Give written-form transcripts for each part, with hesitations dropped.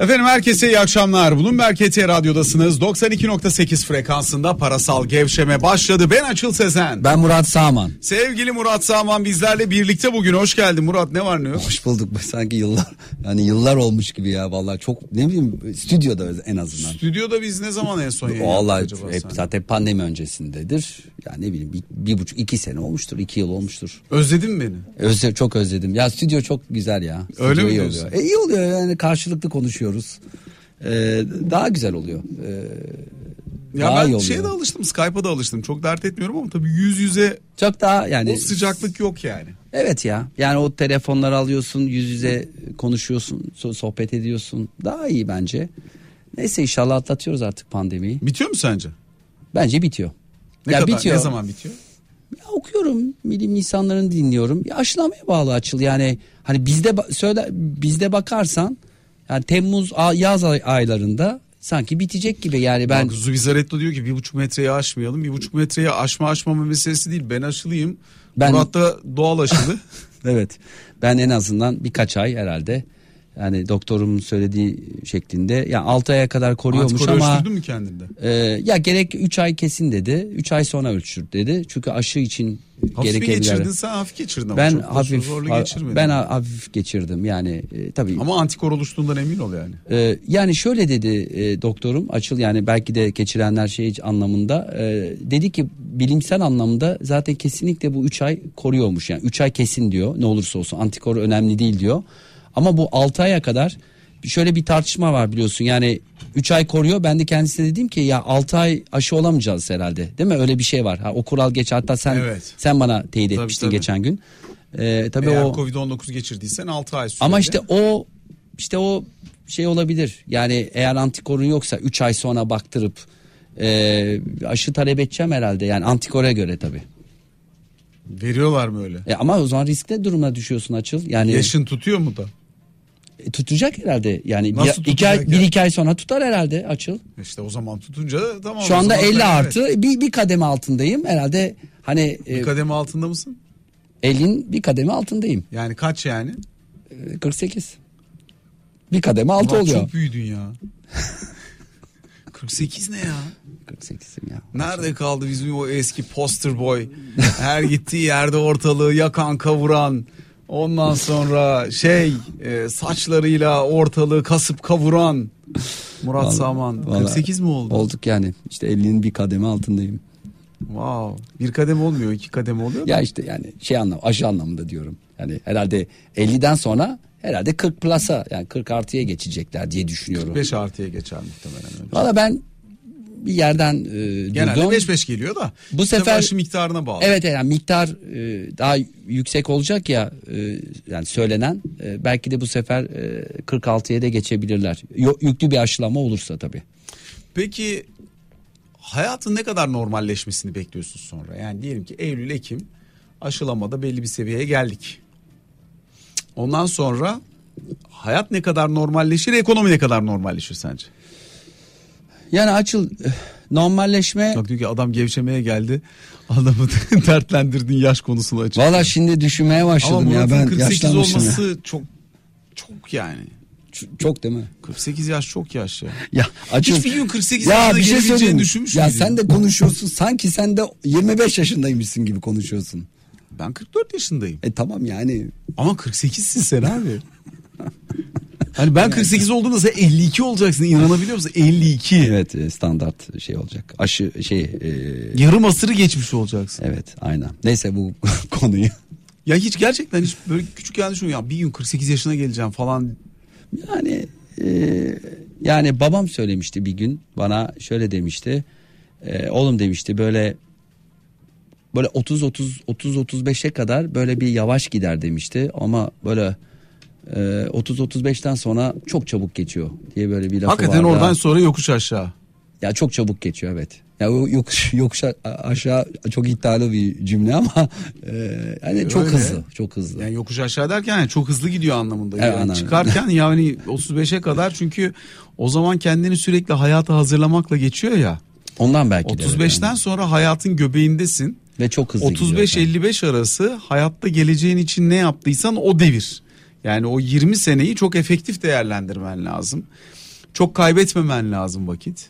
Efendim herkese iyi akşamlar. Bloomberg KT Radyo'dasınız. 92.8 frekansında parasal gevşeme başladı. Ben Açıl Sezen. Ben Murat Sağman. Sevgili Murat Sağman bizlerle birlikte bugün. Hoş geldin Murat, ne var ne yok? Hoş bulduk. Sanki yıllar olmuş gibi ya vallahi, çok ne bileyim, stüdyoda en azından. Stüdyoda biz ne zaman en son yayınladık vallahi acaba? Zaten pandemi öncesindedir. Yani ne bileyim iki sene olmuştur, 2 yıl olmuştur. Özledin mi beni? Çok özledim. Ya stüdyo çok güzel ya. Stüdyo öyle mi diyorsun? Oluyor. İyi oluyor yani, karşılıklı konuşuyoruz. Daha güzel oluyor. Ya ben şeye de alıştım, Skype'a da alıştım. Çok dert etmiyorum ama tabii yüz yüze çok daha yani o sıcaklık yok yani. Evet ya. Yani o telefonları alıyorsun, yüz yüze konuşuyorsun, sohbet ediyorsun. Daha iyi bence. Neyse inşallah atlatıyoruz artık pandemiyi. Bitiyor mu sence? Bence bitiyor. Ne ya kadar? Bitiyor. Ne zaman bitiyor? Ya okuyorum, bilim insanlarını dinliyorum. Ya aşılamaya bağlı Açıl. Yani hani bizde bakarsan yani Temmuz yaz aylarında sanki bitecek gibi yani ben... Kuzu Bizaretto diyor ki 1,5 metreyi aşmayalım. 1,5 metreyi aşmama meselesi değil. Ben aşılıyım. Murat da doğal aşılı. Evet. Ben en azından birkaç ay herhalde. Yani doktorumun söylediği şeklinde. Yani 6 aya kadar koruyormuş ama... Ölçtürdün mü kendinde? Ya gerek 3 ay kesin dedi. 3 ay sonra ölçtür dedi. Çünkü aşı için gerekebilir. Hafif geçirdin ama. Ben hafif geçirdim yani tabii. Ama antikor oluştuğundan emin ol yani. Yani şöyle dedi doktorum Açıl, yani belki de geçirenler anlamında. Dedi ki bilimsel anlamda zaten kesinlikle bu 3 ay koruyormuş. Yani 3 ay kesin diyor, ne olursa olsun antikor önemli değil diyor. Ama bu 6 aya kadar şöyle bir tartışma var biliyorsun. Yani 3 ay koruyor. Ben de kendisine dedim ki ya 6 ay aşı olamayacağız herhalde. Değil mi? Öyle bir şey var. Ha, o kural geç. Hatta sen bana teyit etmiştin geçen gün. Tabii eğer Covid-19 geçirdiysen 6 ay sürede. Ama işte o şey olabilir. Yani eğer antikorun yoksa 3 ay sonra baktırıp aşı talep edeceğim herhalde. Yani antikora göre tabii. Veriyorlar mı öyle? Ama o zaman riskli duruma düşüyorsun Açıl. Yani yaşın tutuyor mu da? Tutacak herhalde. Yani nasıl tutacak? Bir iki ay sonra tutar herhalde Açıl. İşte o zaman tutunca tamam. Şu anda 50 artı bir kademe altındayım herhalde. Hani bir kademe altında mısın? 50'nin bir kademe altındayım. Yani kaç yani? 48. Bir kademe altı oluyor. Çok büyüdün ya. 48 ne ya? 48'im ya. Nerede kaldı bizim o eski poster boy? Her gittiği yerde ortalığı yakan kavuran. Ondan sonra saçlarıyla ortalığı kasıp kavuran Murat Sağman. 48 mi oldu? Olduk yani. İşte 50'nin bir kademe altındayım. Wow. Bir kademe olmuyor, 2 kademe oluyor da. Ya işte yani aşı anlamında diyorum. Yani herhalde 50'den sonra herhalde 40 plus'a yani 40 artıya geçecekler diye düşünüyorum. 45 artıya geçer muhtemelen önce. Valla ben bir yerden duydum. Genelde 5-5 geliyor da. Bu sefer aşı miktarına bağlı. Evet yani miktar daha yüksek olacak ya yani söylenen. Belki de bu sefer 46'ya da geçebilirler. Yüklü bir aşılama olursa tabii. Peki hayatın ne kadar normalleşmesini bekliyorsun sonra? Yani diyelim ki Eylül-Ekim aşılamada belli bir seviyeye geldik. Ondan sonra hayat ne kadar normalleşir, ekonomi ne kadar normalleşir sence? Yani Açıl normalleşme... Bak diyor ki adam gevşemeye geldi. Adamı dertlendirdin yaş konusunu Açıl. Valla şimdi düşünmeye başladım ama ya ben 48 olması ya. Çok yani. Çok değil mi? 48 yaş çok yaş ya. Ya Açıl, hiçbir gün 48 yaşında gelebileceğini düşünmüş müydün? Ya sen de konuşuyorsun sanki sen de 25 yaşındaymışsın gibi konuşuyorsun. Ben 44 yaşındayım. Tamam yani. Ama 48'sin sen abi. Hani ben 48 olduğumda sen 52 olacaksın, inanabiliyor musun? 52. Evet, standart olacak. Aşı yarım asırı geçmiş olacaksın. Evet aynen. Neyse bu konuyu. Ya hiç gerçekten hiç böyle küçük yani düşünüyorum ya bir gün 48 yaşına geleceğim falan. Yani yani babam söylemişti bir gün bana, şöyle demişti. Oğlum demişti böyle 30-35'e kadar böyle bir yavaş gider demişti ama böyle 30-35'ten sonra çok çabuk geçiyor diye böyle bir lafı var. Hakikaten oradan sonra yokuş aşağı. Ya çok çabuk geçiyor evet. Ya o yokuş aşağı çok iddialı bir cümle ama yani çok öyle. Çok hızlı. Yani yokuş aşağı derken yani çok hızlı gidiyor anlamında. Evet, yani çıkarken yani 35'e kadar, çünkü o zaman kendini sürekli hayata hazırlamakla geçiyor ya. Ondan belki 35'ten yani. Sonra hayatın göbeğindesin. Ve çok hızlı 35-55 arası hayatta geleceğin için ne yaptıysan o devir. Yani o 20 seneyi çok efektif değerlendirmen lazım. Çok kaybetmemen lazım vakit.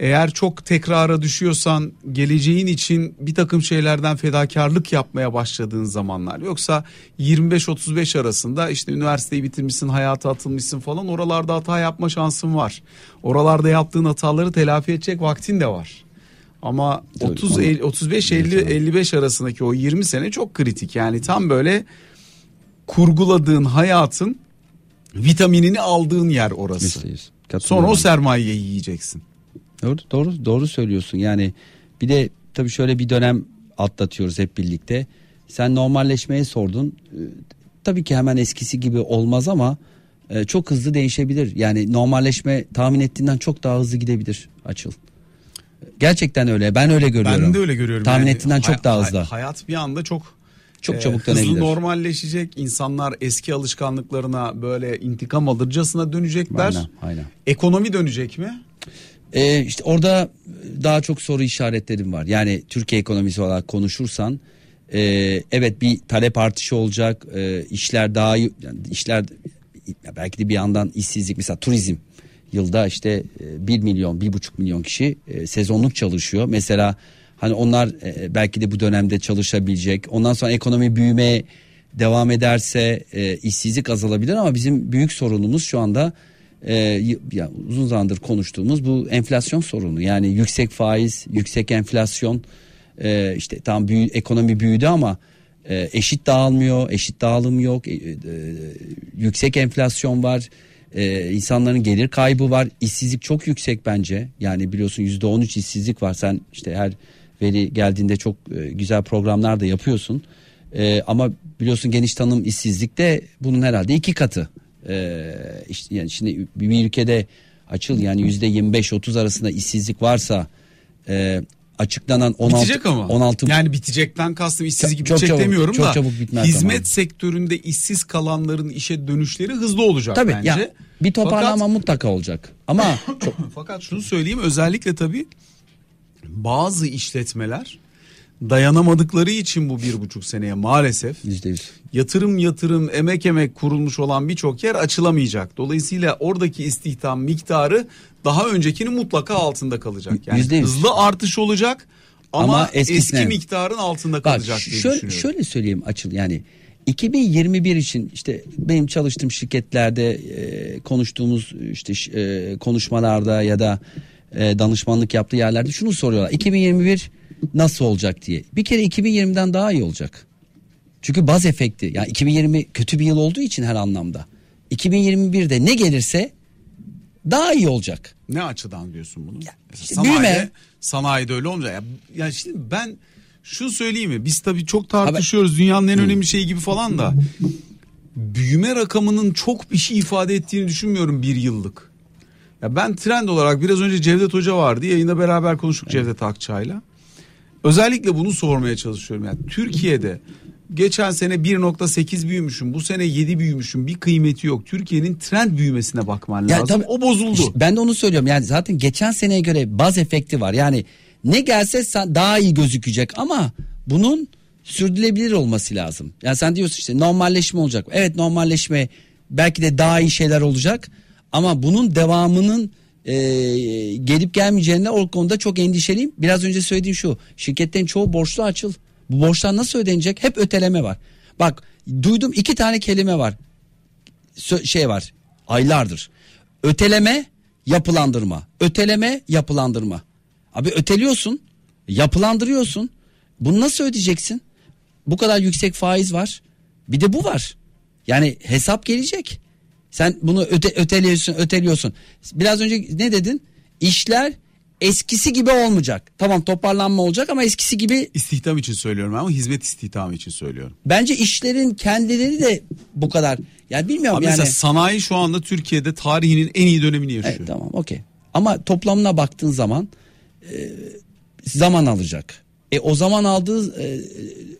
Eğer çok tekrara düşüyorsan geleceğin için bir takım şeylerden fedakarlık yapmaya başladığın zamanlar. Yoksa 25-35 arasında işte üniversiteyi bitirmişsin, hayata atılmışsın falan, oralarda hata yapma şansın var. Oralarda yaptığın hataları telafi edecek vaktin de var. Ama 35-50-55 arasındaki o 20 sene çok kritik. Yani tam böyle kurguladığın hayatın vitaminini aldığın yer orası. Sonra o sermayeyi yiyeceksin. Doğru söylüyorsun. Yani bir de tabii şöyle bir dönem atlatıyoruz hep birlikte. Sen normalleşmeye sordun. Tabii ki hemen eskisi gibi olmaz ama çok hızlı değişebilir. Yani normalleşme tahmin ettiğinden çok daha hızlı gidebilir Açıl. Gerçekten öyle. Ben öyle görüyorum. Ben de öyle görüyorum. Tahmin ettiğinden çok daha hızlı. Hayat bir anda çok çabuk dönebilir. Hızlı normalleşecek. İnsanlar eski alışkanlıklarına böyle intikam alırcasına dönecekler. Aynen. Ekonomi dönecek mi? İşte orada daha çok soru işaretlerim var. Yani Türkiye ekonomisi olarak konuşursan evet bir talep artışı olacak. İşler belki de bir yandan işsizlik, mesela turizm yılda işte 1 milyon 1,5 milyon kişi sezonluk çalışıyor. Mesela hani onlar belki de bu dönemde çalışabilecek. Ondan sonra ekonomi büyümeye devam ederse işsizlik azalabilir ama bizim büyük sorunumuz şu anda uzun zamandır konuştuğumuz bu enflasyon sorunu. Yani yüksek faiz, yüksek enflasyon, işte tam ekonomi büyüdü ama eşit dağılım yok, yüksek enflasyon var, insanların gelir kaybı var, işsizlik çok yüksek bence. Yani biliyorsun %13 işsizlik var. Sen işte her veri geldiğinde çok güzel programlar da yapıyorsun ama biliyorsun geniş tanım işsizlik de bunun herhalde 2 katı. İşte yani şimdi bir ülkede Açıl yani %25-30 arasında işsizlik varsa açıklanan 16 yani bitecekten kastım işsizlik bitecek çabuk, demiyorum çok da çabuk bitmez hizmet tamam. Sektöründe işsiz kalanların işe dönüşleri hızlı olacak tabii, bence. Ya, bir toparlanma mutlaka olacak. Ama fakat şunu söyleyeyim, özellikle tabii bazı işletmeler dayanamadıkları için bu 1,5 seneye maalesef yatırım emek kurulmuş olan birçok yer açılamayacak. Dolayısıyla oradaki istihdam miktarı daha öncekinin mutlaka altında kalacak. Yani %100. Hızlı artış olacak ama eski miktarın altında kalacak diye düşünüyorum. Şöyle söyleyeyim Açıl, yani 2021 için işte benim çalıştığım şirketlerde konuştuğumuz işte konuşmalarda ya da danışmanlık yaptığı yerlerde şunu soruyorlar: 2021 nasıl olacak diye. Bir kere 2020'den daha iyi olacak. Çünkü baz efekti. Yani 2020 kötü bir yıl olduğu için her anlamda. 2021'de ne gelirse daha iyi olacak. Ne açıdan diyorsun bunu? Ya, işte sanayide öyle olmayacak. Ya şimdi ben şunu söyleyeyim mi? Biz tabii çok tartışıyoruz. Dünyanın en önemli şeyi gibi falan da büyüme rakamının çok bir şey ifade ettiğini düşünmüyorum bir yıllık. Ya ben trend olarak biraz önce Cevdet Hoca vardı. Yayında beraber konuştuk Cevdet Akçay'la. Özellikle bunu sormaya çalışıyorum. Yani Türkiye'de geçen sene 1.8 büyümüşüm, bu sene 7 büyümüşüm, bir kıymeti yok. Türkiye'nin trend büyümesine bakman lazım. Tabii, o bozuldu. İşte ben de onu söylüyorum. Yani zaten geçen seneye göre baz efekti var. Yani ne gelse daha iyi gözükecek ama bunun sürdürülebilir olması lazım. Yani sen diyorsun işte normalleşme olacak. Evet, normalleşme, belki de daha iyi şeyler olacak ama bunun devamının gelip gelmeyeceğine o konuda çok endişeliyim. Biraz önce söylediğim şu: şirketlerin çoğu borçlu Açıl. Bu borçlar nasıl ödenecek? Hep öteleme var. Bak, duydum 2 tane kelime var. Var aylardır. Öteleme, yapılandırma. Öteleme, yapılandırma. Abi öteliyorsun, yapılandırıyorsun. Bunu nasıl ödeyeceksin? Bu kadar yüksek faiz var. Bir de bu var. Yani hesap gelecek. Sen bunu öteliyorsun. Biraz önce ne dedin? İşler eskisi gibi olmayacak. Tamam, toparlanma olacak ama eskisi gibi... İstihdam için söylüyorum ama hizmet istihdamı için söylüyorum. Bence işlerin kendileri de bu kadar... Yani bilmiyorum yani... Mesela sanayi şu anda Türkiye'de tarihinin en iyi dönemini yaşıyor. Evet, tamam, okey. Ama toplamına baktığın zaman zaman alacak. O zaman aldığı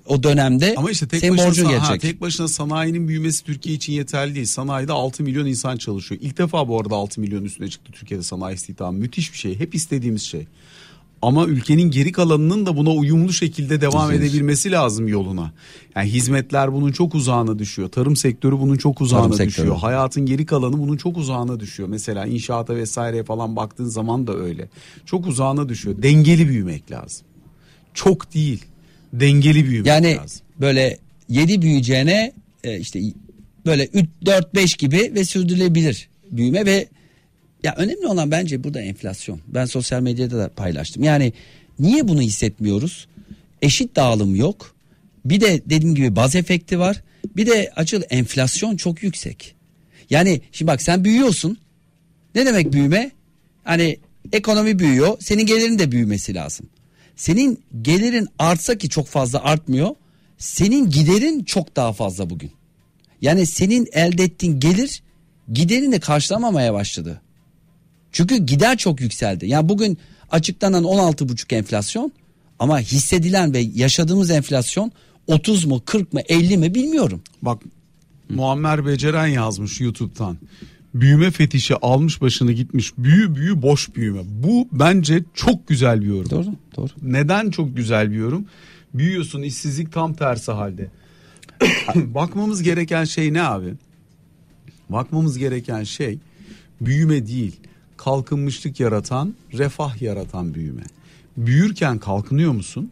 o dönemde ama işte senin borcun gelecek. Tek başına sanayinin büyümesi Türkiye için yeterli değil. Sanayide 6 milyon insan çalışıyor. İlk defa bu arada 6 milyonun üstüne çıktı Türkiye'de sanayi istihdamı. Müthiş bir şey. Hep istediğimiz şey. Ama ülkenin geri kalanının da buna uyumlu şekilde devam edebilmesi lazım yoluna. Yani hizmetler bunun çok uzağına düşüyor. Tarım sektörü bunun çok uzağına düşüyor. Hayatın geri kalanı bunun çok uzağına düşüyor. Mesela inşaata vesaire falan baktığın zaman da öyle. Çok uzağına düşüyor. Dengeli büyümek lazım. Çok değil. Dengeli büyümek lazım. Yani böyle 7 büyüyeceğine işte böyle 3-4-5 gibi ve sürdürülebilir büyüme ve ya önemli olan bence burada enflasyon. Ben sosyal medyada da paylaştım. Yani niye bunu hissetmiyoruz? Eşit dağılım yok. Bir de dediğim gibi baz efekti var. Bir de açıl enflasyon çok yüksek. Yani şimdi bak sen büyüyorsun. Ne demek büyüme? Hani ekonomi büyüyor. Senin gelirin de büyümesi lazım. Senin gelirin artsa ki çok fazla artmıyor. Senin giderin çok daha fazla bugün. Yani senin elde ettiğin gelir giderini karşılamamaya başladı. Çünkü gider çok yükseldi. Yani bugün açıklanan 16,5 enflasyon ama hissedilen ve yaşadığımız enflasyon 30 mu 40 mı 50 mi bilmiyorum. Bak Muammer Beceren yazmış YouTube'dan. Büyüme fetişi almış başını gitmiş. Büyü boş büyüme. Bu bence çok güzel bir yorum. Doğru. Neden çok güzel bir yorum? Büyüyorsun, işsizlik tam tersi halde. Bakmamız gereken şey ne abi? Bakmamız gereken şey büyüme değil. Kalkınmışlık yaratan, refah yaratan büyüme. Büyürken kalkınıyor musun?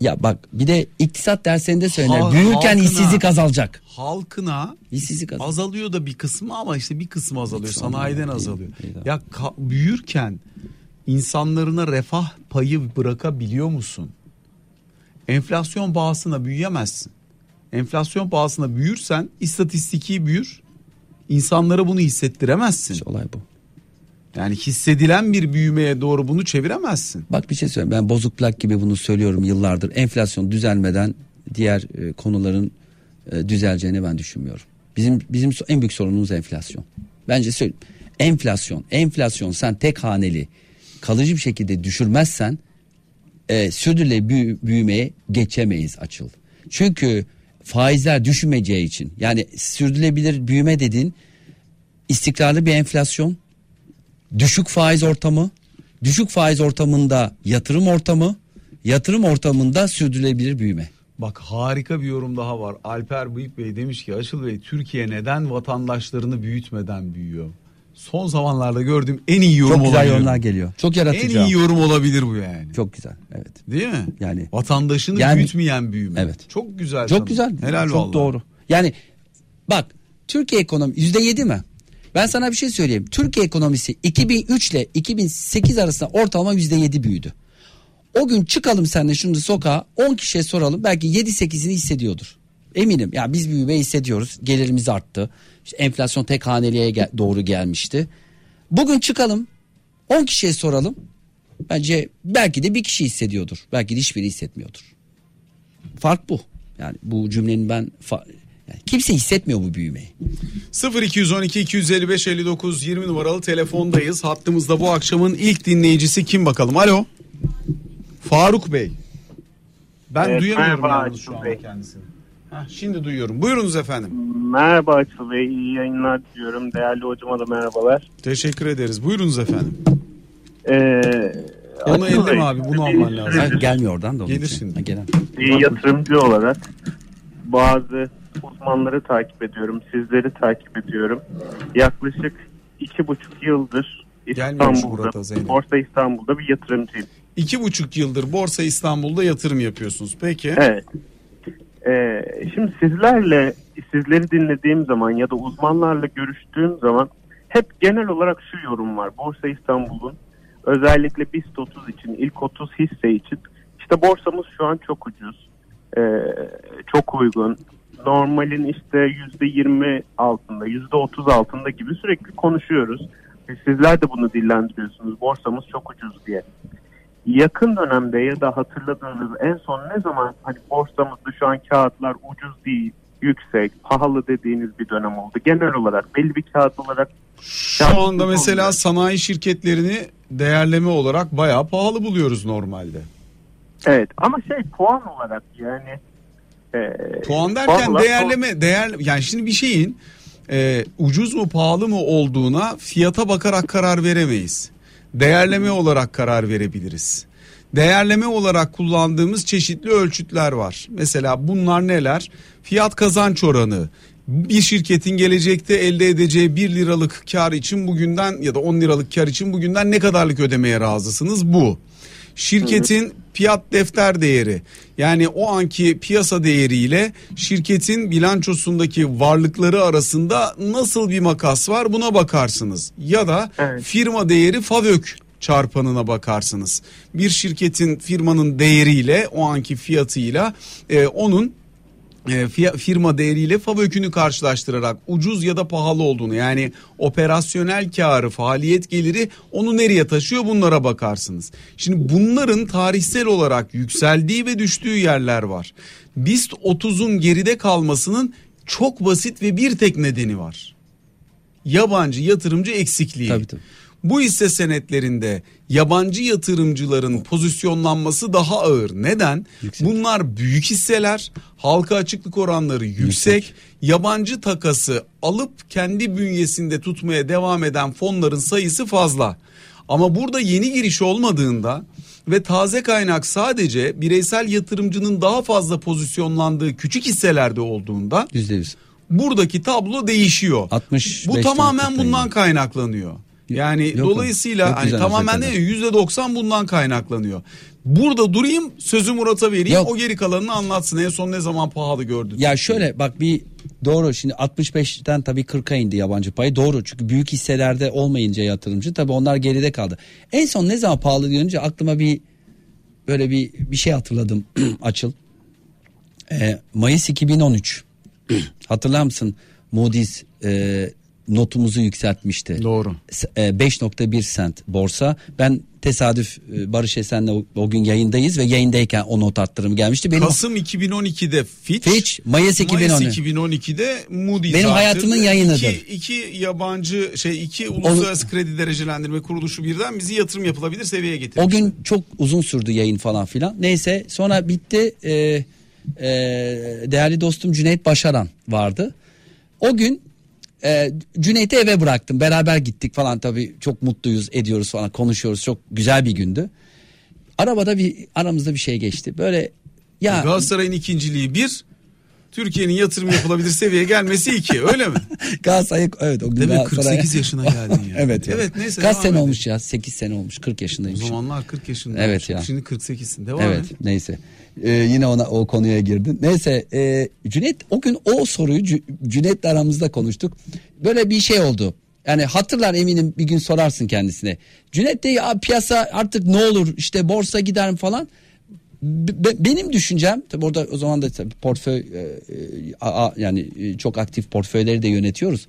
Ya bak bir de iktisat derslerinde söylenir. Büyürken işsizlik azalacak. Halkına işsizlik azalıyor da bir kısmı ama işte bir kısmı azalıyor. Sanayiden azalıyor. Ya büyürken insanlarına refah payı bırakabiliyor musun? Enflasyon bağısına büyüyemezsin. Enflasyon bağısına büyürsen istatistiki büyür. İnsanlara bunu hissettiremezsin. İşte olay bu. Yani hissedilen bir büyümeye doğru bunu çeviremezsin. Bak bir şey söyleyeyim, ben bozuk plak gibi bunu söylüyorum yıllardır. Enflasyon düzelmeden diğer konuların düzeleceğini ben düşünmüyorum. Bizim en büyük sorunumuz enflasyon. Bence söyleyeyim. Enflasyon sen tek haneli kalıcı bir şekilde düşürmezsen sürdürülebilir büyümeye geçemeyiz açıl. Çünkü faizler düşmeyeceği için yani sürdürülebilir büyüme dediğin istikrarlı bir enflasyon. Düşük faiz ortamı, düşük faiz ortamında yatırım ortamı, yatırım ortamında sürdürülebilir büyüme. Bak harika bir yorum daha var. Alper Bıyık Bey demiş ki Açıl Bey Türkiye neden vatandaşlarını büyütmeden büyüyor? Son zamanlarda gördüğüm en iyi yorum olabilir. Çok güzel yorumlar geliyor. Çok yaratıcı. En iyi yorum olabilir bu yani. Çok güzel. Evet. Değil mi? Yani vatandaşını büyütmeyen büyüme. Evet. Çok güzel. Çok güzel. Helal olsun. Çok doğru. Yani bak Türkiye ekonomi %7 mi? Ben sana bir şey söyleyeyim. Türkiye ekonomisi 2003 ile 2008 arasında ortalama %7 büyüdü. O gün çıkalım seninle şimdi sokağa 10 kişiye soralım. Belki 7-8'ini hissediyordur. Eminim ya biz büyümeyi hissediyoruz. Gelirimiz arttı. İşte enflasyon tek haneliğe doğru gelmişti. Bugün çıkalım 10 kişiye soralım. Bence belki de bir kişi hissediyordur. Belki de hiçbiri hissetmiyordur. Fark bu. Yani bu cümlenin ben... Kimse hissetmiyor bu büyümeyi. 0212-255-59-20 numaralı telefondayız. Hattımızda bu akşamın ilk dinleyicisi kim bakalım? Alo. Faruk Bey. Ben duyamıyorum merhaba şu an kendisini. Şimdi duyuyorum. Buyurunuz efendim. Merhaba Açıl Bey. İyi yayınlar diliyorum. Değerli hocama da merhabalar. Teşekkür ederiz. Buyurunuz efendim. Onu eldim abi. Bunu alman lazım. Gelmiyor oradan da. Gelir şimdi. Yatırımcı olarak bazı uzmanları takip ediyorum. Sizleri takip ediyorum. Yaklaşık 2,5 yıldır İstanbul'da, Borsa İstanbul'da bir yatırımcıyım. 2,5 yıldır Borsa İstanbul'da yatırım yapıyorsunuz. Peki. Evet. Şimdi sizleri dinlediğim zaman ya da uzmanlarla görüştüğüm zaman hep genel olarak şu yorum var. Borsa İstanbul'un özellikle BIST 30 için, ilk 30 hisse için işte borsamız şu an çok ucuz. Çok uygun. Normalin işte %20 altında, %30 altında gibi sürekli konuşuyoruz. Sizler de bunu dillendiriyorsunuz. Borsamız çok ucuz diye. Yakın dönemde ya da hatırladığınız en son ne zaman hani borsamızda şu an kağıtlar ucuz değil, yüksek, pahalı dediğiniz bir dönem oldu. Genel olarak belli bir kağıt olarak. Şu anda mesela oluyor. Sanayi şirketlerini değerleme olarak bayağı pahalı buluyoruz normalde. Evet ama puan olarak yani. Puan derken vallahi, yani şimdi bir şeyin ucuz mu pahalı mı olduğuna fiyata bakarak karar veremeyiz. değerleme olarak karar verebiliriz. Değerleme olarak kullandığımız çeşitli ölçütler var. Mesela bunlar neler? Fiyat kazanç oranı. Bir şirketin gelecekte elde edeceği 1 liralık kar için bugünden ya da 10 liralık kar için bugünden ne kadarlık ödemeye razısınız? Bu. Şirketin fiyat defter değeri, yani o anki piyasa değeriyle şirketin bilançosundaki varlıkları arasında nasıl bir makas var, buna bakarsınız. Ya da firma değeri FAVÖK çarpanına bakarsınız. Bir şirketin firmanın değeriyle o anki fiyatıyla onun firma değeriyle FAVÖK'ünü karşılaştırarak ucuz ya da pahalı olduğunu, yani operasyonel karı, faaliyet geliri onu nereye taşıyor, bunlara bakarsınız. Şimdi bunların tarihsel olarak yükseldiği ve düştüğü yerler var. BIST 30'un geride kalmasının çok basit ve bir tek nedeni var. Yabancı yatırımcı eksikliği. Tabii. Bu hisse senetlerinde yabancı yatırımcıların pozisyonlanması daha ağır. Neden? Yüksek. Bunlar büyük hisseler, halka açıklık oranları yüksek. Yabancı takası alıp kendi bünyesinde tutmaya devam eden fonların sayısı fazla. Ama burada yeni giriş olmadığında ve taze kaynak sadece bireysel yatırımcının daha fazla pozisyonlandığı küçük hisselerde olduğunda %100. Buradaki tablo değişiyor. Bu tamamen bundan kaynaklanıyor. Yani dolayısıyla hani tamamen %90 bundan kaynaklanıyor. Burada durayım, sözü Murat'a vereyim. O geri kalanını anlatsın. En son ne zaman pahalı gördün? Ya şöyle bak, bir doğru, şimdi 65'ten tabii 40'a indi yabancı payı. Doğru, çünkü büyük hisselerde olmayınca yatırımcı tabii onlar geride kaldı. En son ne zaman pahalı görünce aklıma bir şey hatırladım Açıl. Mayıs 2013 hatırlar mısın? Moody's notumuzu yükseltmişti. Doğru. 5.1 cent borsa. Ben tesadüf Barış Esen'le o gün yayındayız ve yayındayken o not arttırım gelmişti. Benim Kasım 2012'de Fitch, Mayıs 2012'de Moody's. Benim hayatımın yayınıdır. İki uluslararası kredi derecelendirme kuruluşu birden bizi yatırım yapılabilir seviyeye getirdi. O gün çok uzun sürdü yayın falan filan. Neyse sonra bitti. Değerli dostum Cüneyt Başaran vardı. O gün Cüneyt'i eve bıraktım, beraber gittik falan, tabii çok mutluyuz, ediyoruz falan, konuşuyoruz, çok güzel bir gündü. Arabada aramızda bir şey geçti böyle ya. Galatasaray'ın ikinciliği 1, Türkiye'nin yatırım yapılabilir seviyeye gelmesi 2, öyle mi? Galatasaray, evet, o gün demek Galatasaray... 48 yaşına geldin ya. Evet ya. Evet, neyse. Kaç sene olmuş ya? 8 sene olmuş, 40 yaşındayım. O zamanlar 40 yaşındayım. Evet ya. Şimdi 48'sin, devam et. Evet, neyse. Yine o konuya girdin. Neyse, Cüneyt o gün o soruyu Cüneyt'le aramızda konuştuk. Böyle bir şey oldu. Yani hatırlar eminim, bir gün sorarsın kendisine. Cüneyt de ya piyasa artık ne olur, işte borsa gider mi falan. Benim düşüncem, tabii orada o zaman da portföy yani çok aktif portföyleri de yönetiyoruz.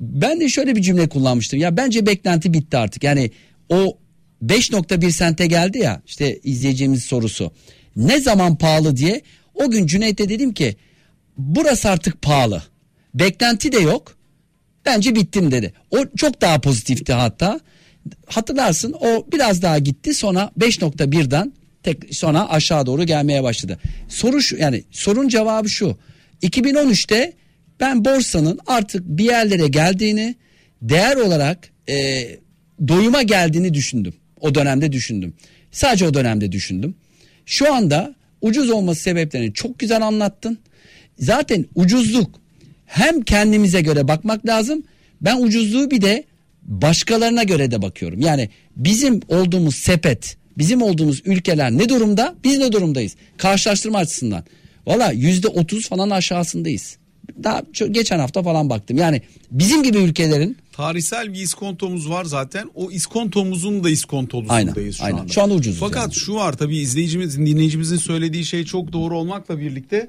Ben de şöyle bir cümle kullanmıştım. Ya bence beklenti bitti artık. Yani o 5.1 sente geldi ya, işte izleyeceğimiz sorusu. Ne zaman pahalı diye o gün Cüneyt'e dedim ki burası artık pahalı. Beklenti de yok. Bence bittim dedi. O çok daha pozitifti hatta. Hatırlarsın, o biraz daha gitti, sonra 5.1'den sonra aşağı doğru gelmeye başladı. Sorun cevabı şu. 2013'te ben borsanın artık bir yerlere geldiğini, değer olarak doyuma geldiğini düşündüm. O dönemde düşündüm. Sadece o dönemde düşündüm. Şu anda ucuz olması sebeplerini çok güzel anlattın. Zaten ucuzluk, hem kendimize göre bakmak lazım. Ben ucuzluğu bir de başkalarına göre de bakıyorum. Yani bizim olduğumuz sepet, bizim olduğumuz ülkeler ne durumda, biz ne durumdayız? Karşılaştırma açısından. Valla %30 falan aşağısındayız. Daha geçen hafta falan baktım. Yani bizim gibi ülkelerin tarihsel bir iskontomuz var zaten. O iskontomuzun da iskontolusundayız şu anda. Şu anda ucuzuz. Fakat şu var tabii, izleyicimizin, dinleyicimizin söylediği şey çok doğru olmakla birlikte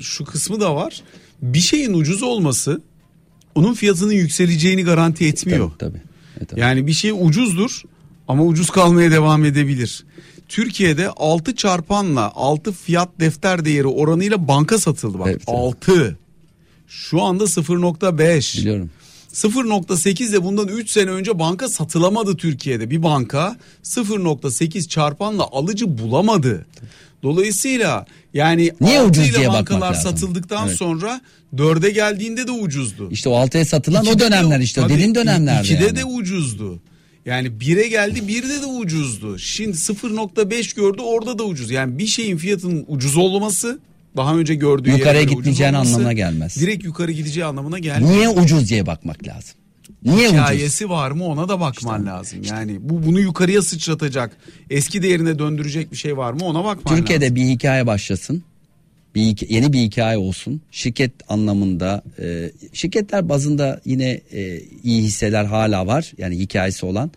şu kısmı da var. Bir şeyin ucuz olması onun fiyatının yükseleceğini garanti etmiyor. Tabii. Yani bir şey ucuzdur ama ucuz kalmaya devam edebilir. Türkiye'de 6 çarpanla 6 fiyat defter değeri oranıyla banka satıldı bak. Evet, 6. Evet. Şu anda 0.5. Biliyorum. 0.8 de bundan 3 sene önce banka satılamadı Türkiye'de. Bir banka 0.8 çarpanla alıcı bulamadı. Dolayısıyla yani niye ucuz diye bankalar satıldıktan sonra 4'e geldiğinde de ucuzdu. İşte o 6'ya satılan o dönemler, işte dediğin dönemler. 2'de de ucuzdu. Yani 1'e geldi, 1'de de ucuzdu. Şimdi 0.5 gördü, orada da ucuz. Yani bir şeyin fiyatının ucuz olması daha önce gördüğü yukarıya gitmeyeceğin anlamına gelmez. Direkt yukarı gideceği anlamına gelmez. Niye ucuz diye bakmak lazım. Niye hikayesi ucuz var mı, ona da bakman işte lazım. İşte. Yani bunu yukarıya sıçratacak, eski değerine döndürecek bir şey var mı, ona bakman Türkiye'de lazım. Türkiye'de bir hikaye başlasın. Yeni bir hikaye olsun. Şirket anlamında şirketler bazında yine iyi hisseler hala var. Yani hikayesi olan.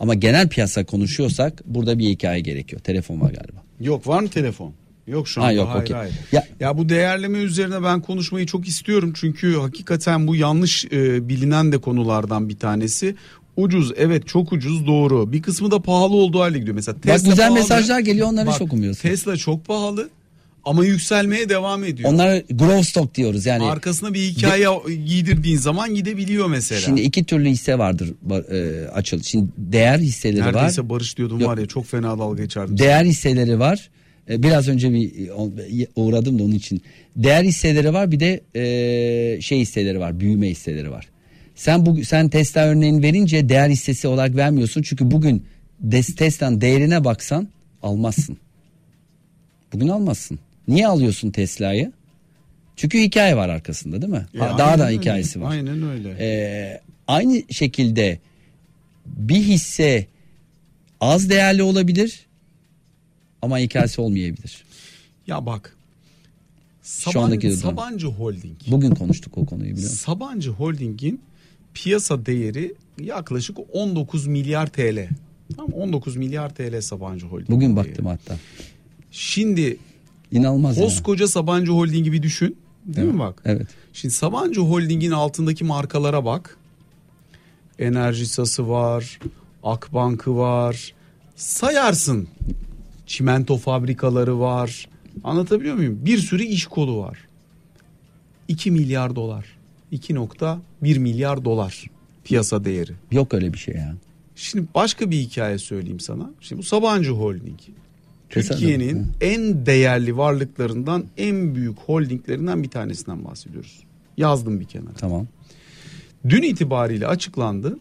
Ama genel piyasa konuşuyorsak burada bir hikaye gerekiyor. Telefon var galiba. Yok, var mı telefon? Yok şu anda. Yok, hayır, okay. Hayır. Ya bu değerleme üzerine ben konuşmayı çok istiyorum. Çünkü hakikaten bu yanlış bilinen de konulardan bir tanesi. Ucuz, evet çok ucuz, doğru. Bir kısmı da pahalı olduğu halde gidiyor. Mesela Tesla bak, güzel pahalı mesajlar geliyor, onları hiç okumuyorsun. Tesla çok pahalı. Ama yükselmeye devam ediyor. Onlara growth stock diyoruz yani. Arkasına bir hikaye giydirdiğin zaman gidebiliyor mesela. Şimdi iki türlü hisse vardır Açıl. Şimdi değer hisseleri neredeyse var. Neredeyse Barış diyordum. Yok, var ya, çok fena dalga geçerdim. Değer hisseleri var. Biraz önce bir uğradım da onun için. Değer hisseleri var, bir de hisseleri var. Büyüme hisseleri var. Sen Tesla örneğini verince değer hissesi olarak vermiyorsun. Çünkü bugün Tesla'nın değerine baksan almazsın. Bugün almazsın. Niye alıyorsun Tesla'yı? Çünkü hikaye var arkasında, değil mi? Daha da hikayesi var. Aynen öyle. Aynı şekilde bir hisse az değerli olabilir ama hikayesi olmayabilir. Ya bak. Sabancı Holding. Bugün konuştuk o konuyu, biliyor musun? Sabancı Holding'in piyasa değeri yaklaşık 19 milyar TL. Tamam, 19 milyar TL Sabancı Holding. Bugün baktım hatta. Şimdi inanılmaz koskoca yani. Sabancı Holding gibi düşün, değil mi bak? Evet. Şimdi Sabancı Holding'in altındaki markalara bak. Enerjisası var, Akbank'ı var. Sayarsın. Çimento fabrikaları var. Anlatabiliyor muyum? Bir sürü iş kolu var. 2 milyar dolar. 2.1 milyar dolar piyasa değeri. Yok öyle bir şey ya. Şimdi başka bir hikaye söyleyeyim sana. Şimdi bu Sabancı Holding Türkiye'nin en değerli varlıklarından, en büyük holdinglerinden bir tanesinden bahsediyoruz. Yazdım bir kenara. Tamam. Dün itibariyle açıklandı.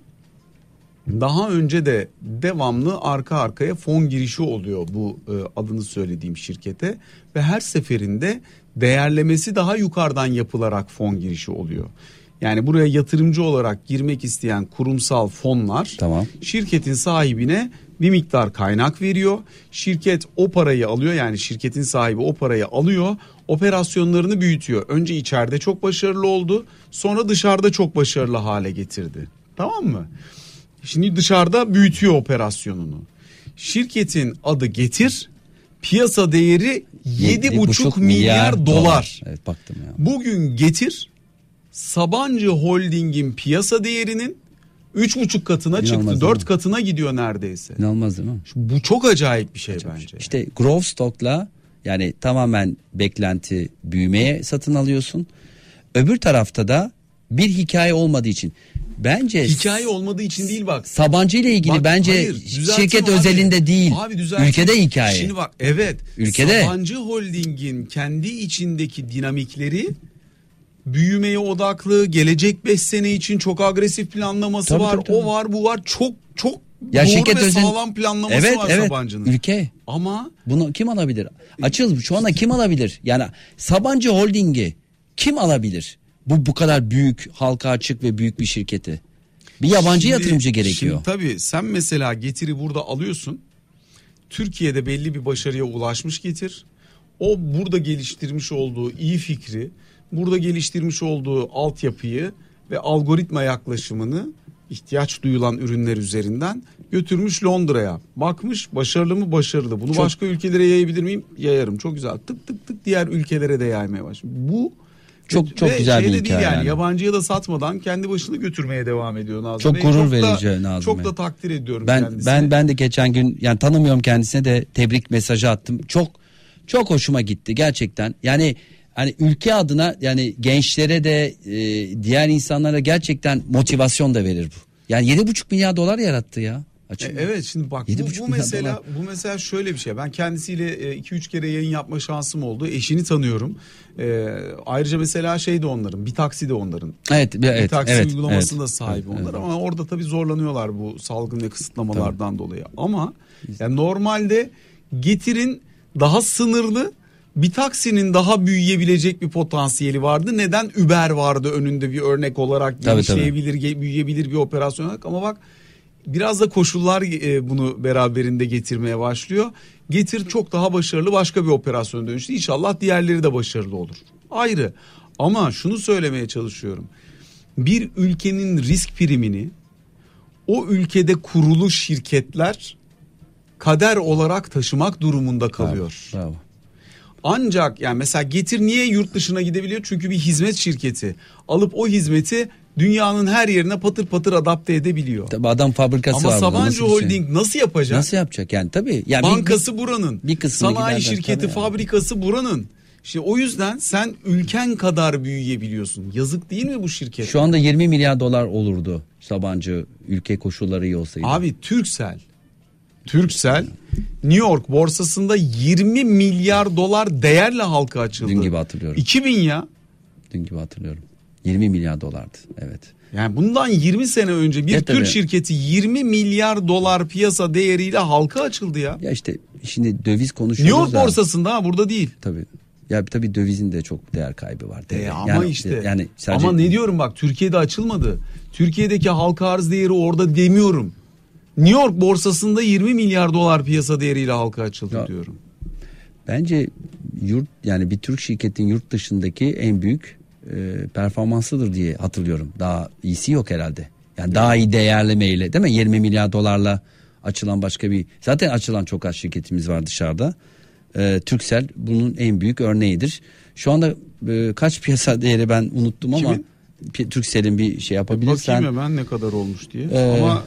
Daha önce de devamlı arka arkaya fon girişi oluyor bu adını söylediğim şirkete. Ve her seferinde değerlemesi daha yukarıdan yapılarak fon girişi oluyor. Yani buraya yatırımcı olarak girmek isteyen kurumsal fonlar, tamam, şirketin sahibine bir miktar kaynak veriyor. Şirket o parayı alıyor, yani şirketin sahibi o parayı alıyor, operasyonlarını büyütüyor. Önce içeride çok başarılı oldu, sonra dışarıda çok başarılı hale getirdi. Tamam mı? Şimdi dışarıda büyütüyor operasyonunu. Şirketin adı Getir, piyasa değeri 7,5 milyar dolar. Evet, baktım ya. Bugün Getir Sabancı Holding'in piyasa değerinin 3,5 katına çıktı. 4 katına gidiyor neredeyse. İnanılmaz değil mi? Bu çok acayip bir şey bence. İşte growth stock'la yani tamamen beklenti büyümeye satın alıyorsun. Öbür tarafta da bir hikaye olmadığı için. Bence hikaye olmadığı için değil bak. Sabancı ile ilgili bak, bence hayır, şirket abi özelinde değil. Abi, ülkede hikaye. Şimdi bak, evet. Ülkede. Sabancı Holding'in kendi içindeki dinamikleri, büyümeye odaklı, gelecek 5 sene için çok agresif planlaması var. Tabii. O var, bu var. Çok çok ya, doğru ve sağlam planlaması var Sabancı'nın. Evet, ülke. Ama bunu kim alabilir? Açıl, şu anda kim alabilir? Yani Sabancı Holding'i kim alabilir? Bu kadar büyük, halka açık ve büyük bir şirketi. Bir yabancı yatırımcı gerekiyor. Şimdi tabii sen mesela Getir'i burada alıyorsun. Türkiye'de belli bir başarıya ulaşmış Getir. O burada geliştirmiş olduğu iyi fikri, burada geliştirmiş olduğu altyapıyı ve algoritma yaklaşımını ihtiyaç duyulan ürünler üzerinden götürmüş Londra'ya. Bakmış başarılı mı, başarılı. Bunu çok... başka ülkelere yayabilir miyim? Yayarım. Çok güzel. Tık tık tık diğer ülkelere de yaymaya başlamış. Bu çok güzel bir hikaye. Yani yabancıya da satmadan kendi başına götürmeye devam ediyor Nazım. Çok gurur verici Nazım. Çok da takdir ediyorum kendisini. Ben de geçen gün, yani tanımıyorum kendisine de, tebrik mesajı attım. Çok çok hoşuma gitti gerçekten. Yani hani ülke adına, yani gençlere de diğer insanlara gerçekten motivasyon da verir bu. Yani 7,5 milyar dolar yarattı ya. Açık evet, şimdi bak bu mesela şöyle bir şey. Ben kendisiyle 2-3 kere yayın yapma şansım oldu. Eşini tanıyorum. Ayrıca mesela şey de onların, bir taksi de onların. Evet, evet, bir taksi evet, uygulaması evet, da sahibi evet, onlar evet. Ama orada tabii zorlanıyorlar bu salgın ve kısıtlamalardan tabii. dolayı. Ama yani normalde Getir'in daha sınırlı, bir taksinin daha büyüyebilecek bir potansiyeli vardı. Neden Uber vardı önünde bir örnek olarak, genişleyebilir, büyüyebilir bir operasyon olarak. Ama bak biraz da koşullar bunu beraberinde getirmeye başlıyor. Getir çok daha başarılı başka bir operasyona dönüştü. İnşallah diğerleri de başarılı olur. Ayrı. Ama şunu söylemeye çalışıyorum. Bir ülkenin risk primini o ülkede kurulu şirketler kader olarak taşımak durumunda kalıyor. Bravo. Bravo. Ancak yani mesela Getir niye yurt dışına gidebiliyor? Çünkü bir hizmet şirketi. Alıp o hizmeti dünyanın her yerine patır patır adapte edebiliyor. Tabii adam fabrikası var. Ama Sabancı Holding nasıl yapacak? Nasıl yapacak yani tabii. Yani bankası buranın. Bir kısmı sanayi şirketi, fabrikası buranın. İşte o yüzden sen ülken kadar büyüyebiliyorsun. Yazık değil mi bu şirket? Şu anda 20 milyar dolar olurdu Sabancı ülke koşulları iyi olsaydı. Abi Turkcell New York borsasında 20 milyar dolar değerle halka açıldı. Dün gibi hatırlıyorum. 2000 ya. Dün gibi hatırlıyorum. 20 milyar dolardı. Evet. Yani bundan 20 sene önce bir Türk şirketi 20 milyar dolar piyasa değeriyle halka açıldı ya. Ya işte şimdi döviz konuşuyoruz. New York borsasında burada değil. Tabii. Ya tabii dövizin de çok değer kaybı var. Ama yani, işte. Yani sadece... Ama ne diyorum bak, Türkiye'de açılmadı. Türkiye'deki halka arz değeri orada demiyorum. New York borsasında 20 milyar dolar piyasa değeriyle halka açıldı ya, diyorum. Bence bir Türk şirketin yurt dışındaki en büyük performansıdır diye hatırlıyorum. Daha iyisi yok herhalde. Yani daha iyi değerlemeyle, değil mi? 20 milyar dolarla açılan başka bir... Zaten açılan çok az şirketimiz var dışarıda. Turkcell bunun en büyük örneğidir. Şu anda kaç piyasa değeri ben unuttum ama... Turkcell'in bir şey yapabilirsen. Bakayım ben ne kadar olmuş diye. Ama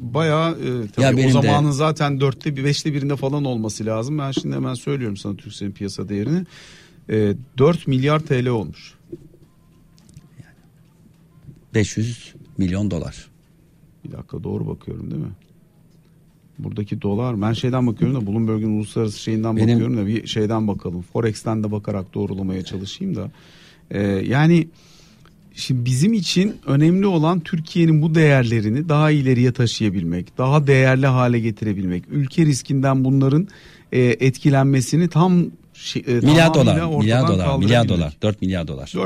bayağı tabii o zamanın zaten 4'te 5'te 1'inde falan olması lazım. Ben şimdi hemen söylüyorum sana Turkcell'in piyasa değerini. 4 milyar TL olmuş. Yani 500 milyon dolar. Bir dakika doğru bakıyorum değil mi? Buradaki dolar ben şeyden bakıyorum da Bloomberg'in uluslararası şeyinden bakıyorum da bir şeyden bakalım. Forex'ten de bakarak doğrulamaya çalışayım da. Yani şimdi bizim için önemli olan Türkiye'nin bu değerlerini daha ileriye taşıyabilmek, daha değerli hale getirebilmek, ülke riskinden bunların etkilenmesini milyar dolar 4 milyar dolar işte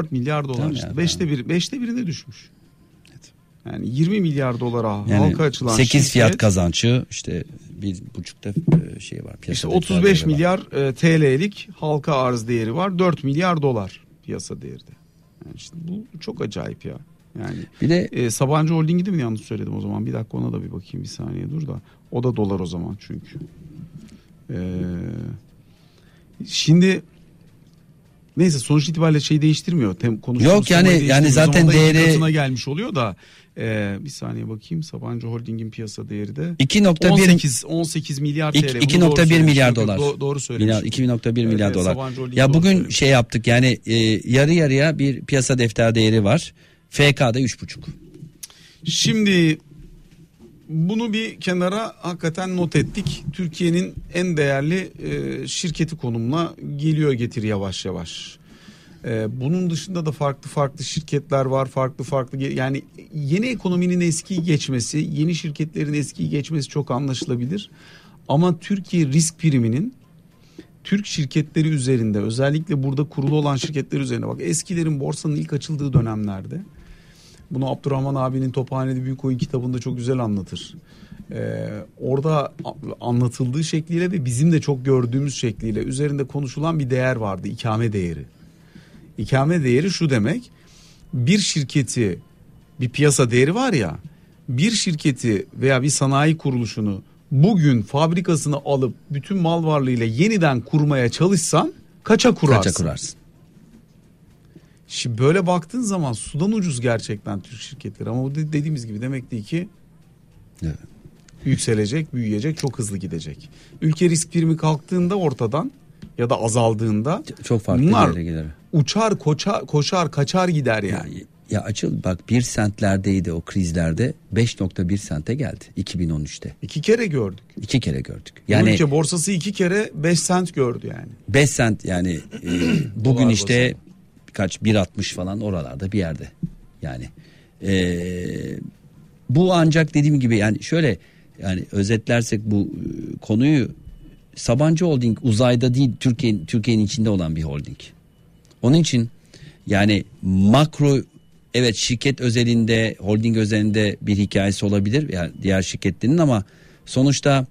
yani. 5'te 1'ine düşmüş. Evet. Yani 20 milyar dolara yani halka açılan 8 şirket, fiyat kazancı işte 1,5'ta şey var. İşte 35 milyar TL'lik halka arz değeri var. 4 milyar dolar piyasa değeri de. Yani işte bu çok acayip ya. Yani bir de Sabancı Holding'i de mi yanlış söyledim o zaman? Bir dakika ona da bir bakayım, bir saniye dur da. O da dolar o zaman çünkü. Şimdi neyse sonuç itibariyle şey değiştirmiyor. Yok yani zaten değeri gelmiş oluyor da bir saniye bakayım. Sabancı Holding'in piyasa değeri de 18 milyar TL. 2.1 milyar dolar. Doğru söylüyorsun. 2.1 milyar dolar. Ya bugün şey yaptık yani yarı yarıya bir piyasa defter değeri var. FK'da 3.5. Şimdi bunu bir kenara hakikaten not ettik. Türkiye'nin en değerli şirketi konumuna geliyor Getir yavaş yavaş. Bunun dışında da farklı şirketler var. Farklı yani yeni ekonominin eskiyi geçmesi, yeni şirketlerin eskiyi geçmesi çok anlaşılabilir. Ama Türkiye risk priminin Türk şirketleri üzerinde, özellikle burada kurulu olan şirketler üzerine bak. Eskilerin borsanın ilk açıldığı dönemlerde bunu Abdurrahman abinin Tophane'de Büyükoyun kitabında çok güzel anlatır. Orada anlatıldığı şekliyle ve bizim de çok gördüğümüz şekliyle üzerinde konuşulan bir değer vardı. İkame değeri. İkame değeri şu demek. Bir şirketi, bir piyasa değeri var ya, bir şirketi veya bir sanayi kuruluşunu bugün fabrikasını alıp bütün mal varlığıyla yeniden kurmaya çalışsan kaça kurarsın? Şimdi böyle baktığın zaman sudan ucuz gerçekten Türk şirketleri, ama bu dediğimiz gibi demek değil ki evet. Yükselecek, büyüyecek, çok hızlı gidecek. Ülke risk primi kalktığında ortadan ya da azaldığında çok farklı bunlar uçar, koşar, kaçar gider yani. Ya Açıl bak 1 sentlerdeydi o krizlerde, 5.1 sente geldi 2013'te. 2 kere gördük. 2 kere gördük. Yani Türkiye borsası 2 kere 5 sent gördü yani. 5 sent yani bugün işte kaç 1.60 falan oralarda bir yerde. Yani bu ancak dediğim gibi yani şöyle yani özetlersek bu konuyu Sabancı Holding uzayda değil, Türkiye'nin içinde olan bir holding. Onun için yani makro evet şirket özelinde, holding özelinde bir hikayesi olabilir yani diğer şirketlerin ama sonuçta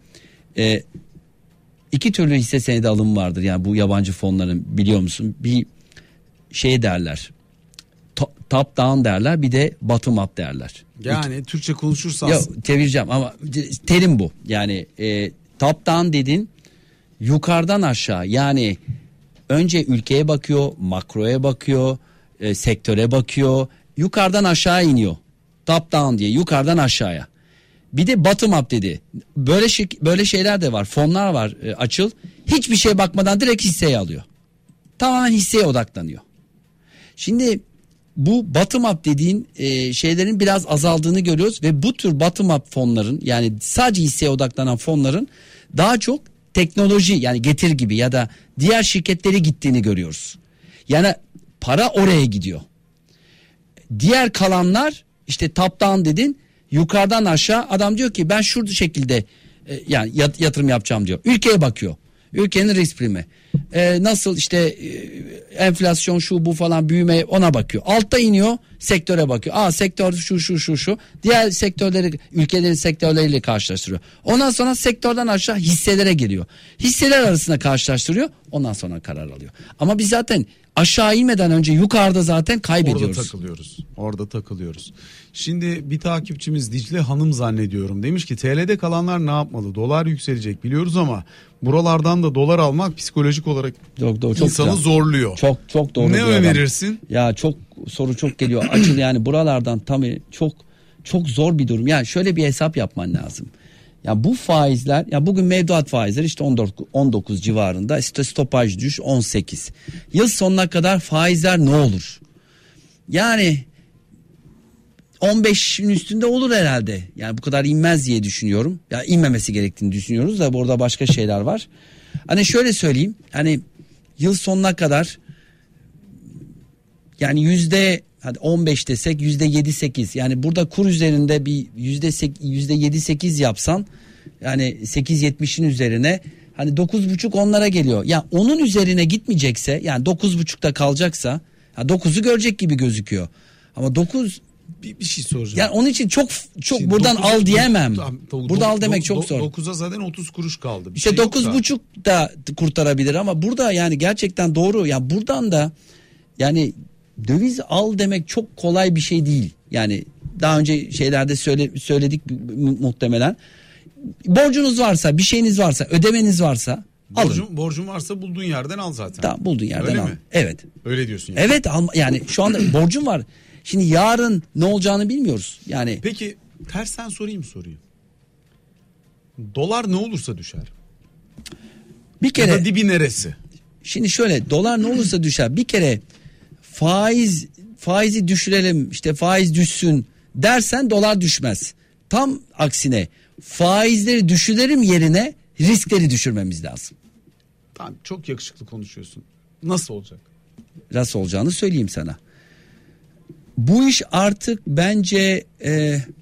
iki türlü hisse senedi alımı vardır. Yani bu yabancı fonların biliyor musun bir şey derler. Top down derler, bir de bottom up derler. Yani Türkçe konuşursan. Ya çevireceğim ama terim bu. Yani top down dedin yukarıdan aşağı, yani önce ülkeye bakıyor, makroya bakıyor, sektöre bakıyor, yukarıdan aşağı iniyor. Top down diye yukarıdan aşağıya. Bir de bottom up dedi. Böyle şeyler de var, fonlar var Açıl. Hiçbir şeye bakmadan direkt hisseye alıyor. Tamamen hisseye odaklanıyor. Şimdi bu bottom up dediğin şeylerin biraz azaldığını görüyoruz ve bu tür bottom up fonların, yani sadece hisseye odaklanan fonların daha çok teknoloji yani Getir gibi ya da diğer şirketlere gittiğini görüyoruz. Yani para oraya gidiyor. Diğer kalanlar işte top down dedin yukarıdan aşağı, adam diyor ki ben şurada şekilde yani yatırım yapacağım diyor. Ülkeye bakıyor. Ülkenin risk primi. Nasıl işte enflasyon şu bu falan, büyüme, ona bakıyor. Altta iniyor, sektöre bakıyor. Sektör şu. Diğer sektörleri, ülkelerin sektörleriyle karşılaştırıyor. Ondan sonra sektörden aşağı hisselere geliyor. Hisseler arasında karşılaştırıyor. Ondan sonra karar alıyor. Ama biz zaten aşağı inmeden önce yukarıda zaten kaybediyoruz. Orada takılıyoruz. Şimdi bir takipçimiz Dicle Hanım zannediyorum demiş ki TL'de kalanlar ne yapmalı? Dolar yükselecek biliyoruz ama buralardan da dolar almak psikolojik olarak çok insanı zorluyor. Çok doğru. Ne önerirsin? Ya çok soru çok geliyor. Açıl yani buralardan tam çok zor bir durum. Yani şöyle bir hesap yapman lazım. Ya bu faizler, ya bugün mevduat faizleri işte 19 civarında, işte stopaj düşüş 18. Yıl sonuna kadar faizler ne olur? Yani 15'in üstünde olur herhalde. Yani bu kadar inmez diye düşünüyorum. Ya inmemesi gerektiğini düşünüyoruz da burada başka şeyler var. Hani şöyle söyleyeyim. Hani yıl sonuna kadar yani hadi 15 desek %7-8, yani burada kur üzerinde bir %7-8 yapsan yani 8.70'in üzerine hani 9.5 onlara geliyor. Ya yani onun üzerine gitmeyecekse, yani 9.5'ta kalacaksa 9'u görecek gibi gözüküyor. Ama 9 bir şey soracağım. Yani onun için çok şimdi buradan al diyemem. Burada al demek çok zor. 9'a zaten 30 kuruş kaldı. Bir işte 9.5 da kurtarabilir ama burada yani gerçekten doğru. Yani buradan da yani döviz al demek çok kolay bir şey değil. Yani daha önce şeylerde söyledik muhtemelen. Borcunuz varsa, bir şeyiniz varsa, ödemeniz varsa alın. Borcun varsa bulduğun yerden al zaten. Tamam, bulduğun yerden öyle al. Mi? Evet. Öyle diyorsun yani. Evet, yani şu anda borcun var. Şimdi yarın ne olacağını bilmiyoruz. Yani. Peki tersten sorayım soruyu. Dolar ne olursa düşer. Bir kere. Ya da dibi neresi? Şimdi şöyle, dolar ne olursa düşer. Bir kere faizi düşürelim, işte faiz düşsün dersen dolar düşmez. Tam aksine faizleri düşürelim yerine riskleri düşürmemiz lazım. Tamam, çok yakışıklı konuşuyorsun. Nasıl olacak? Nasıl olacağını söyleyeyim sana. Bu iş artık bence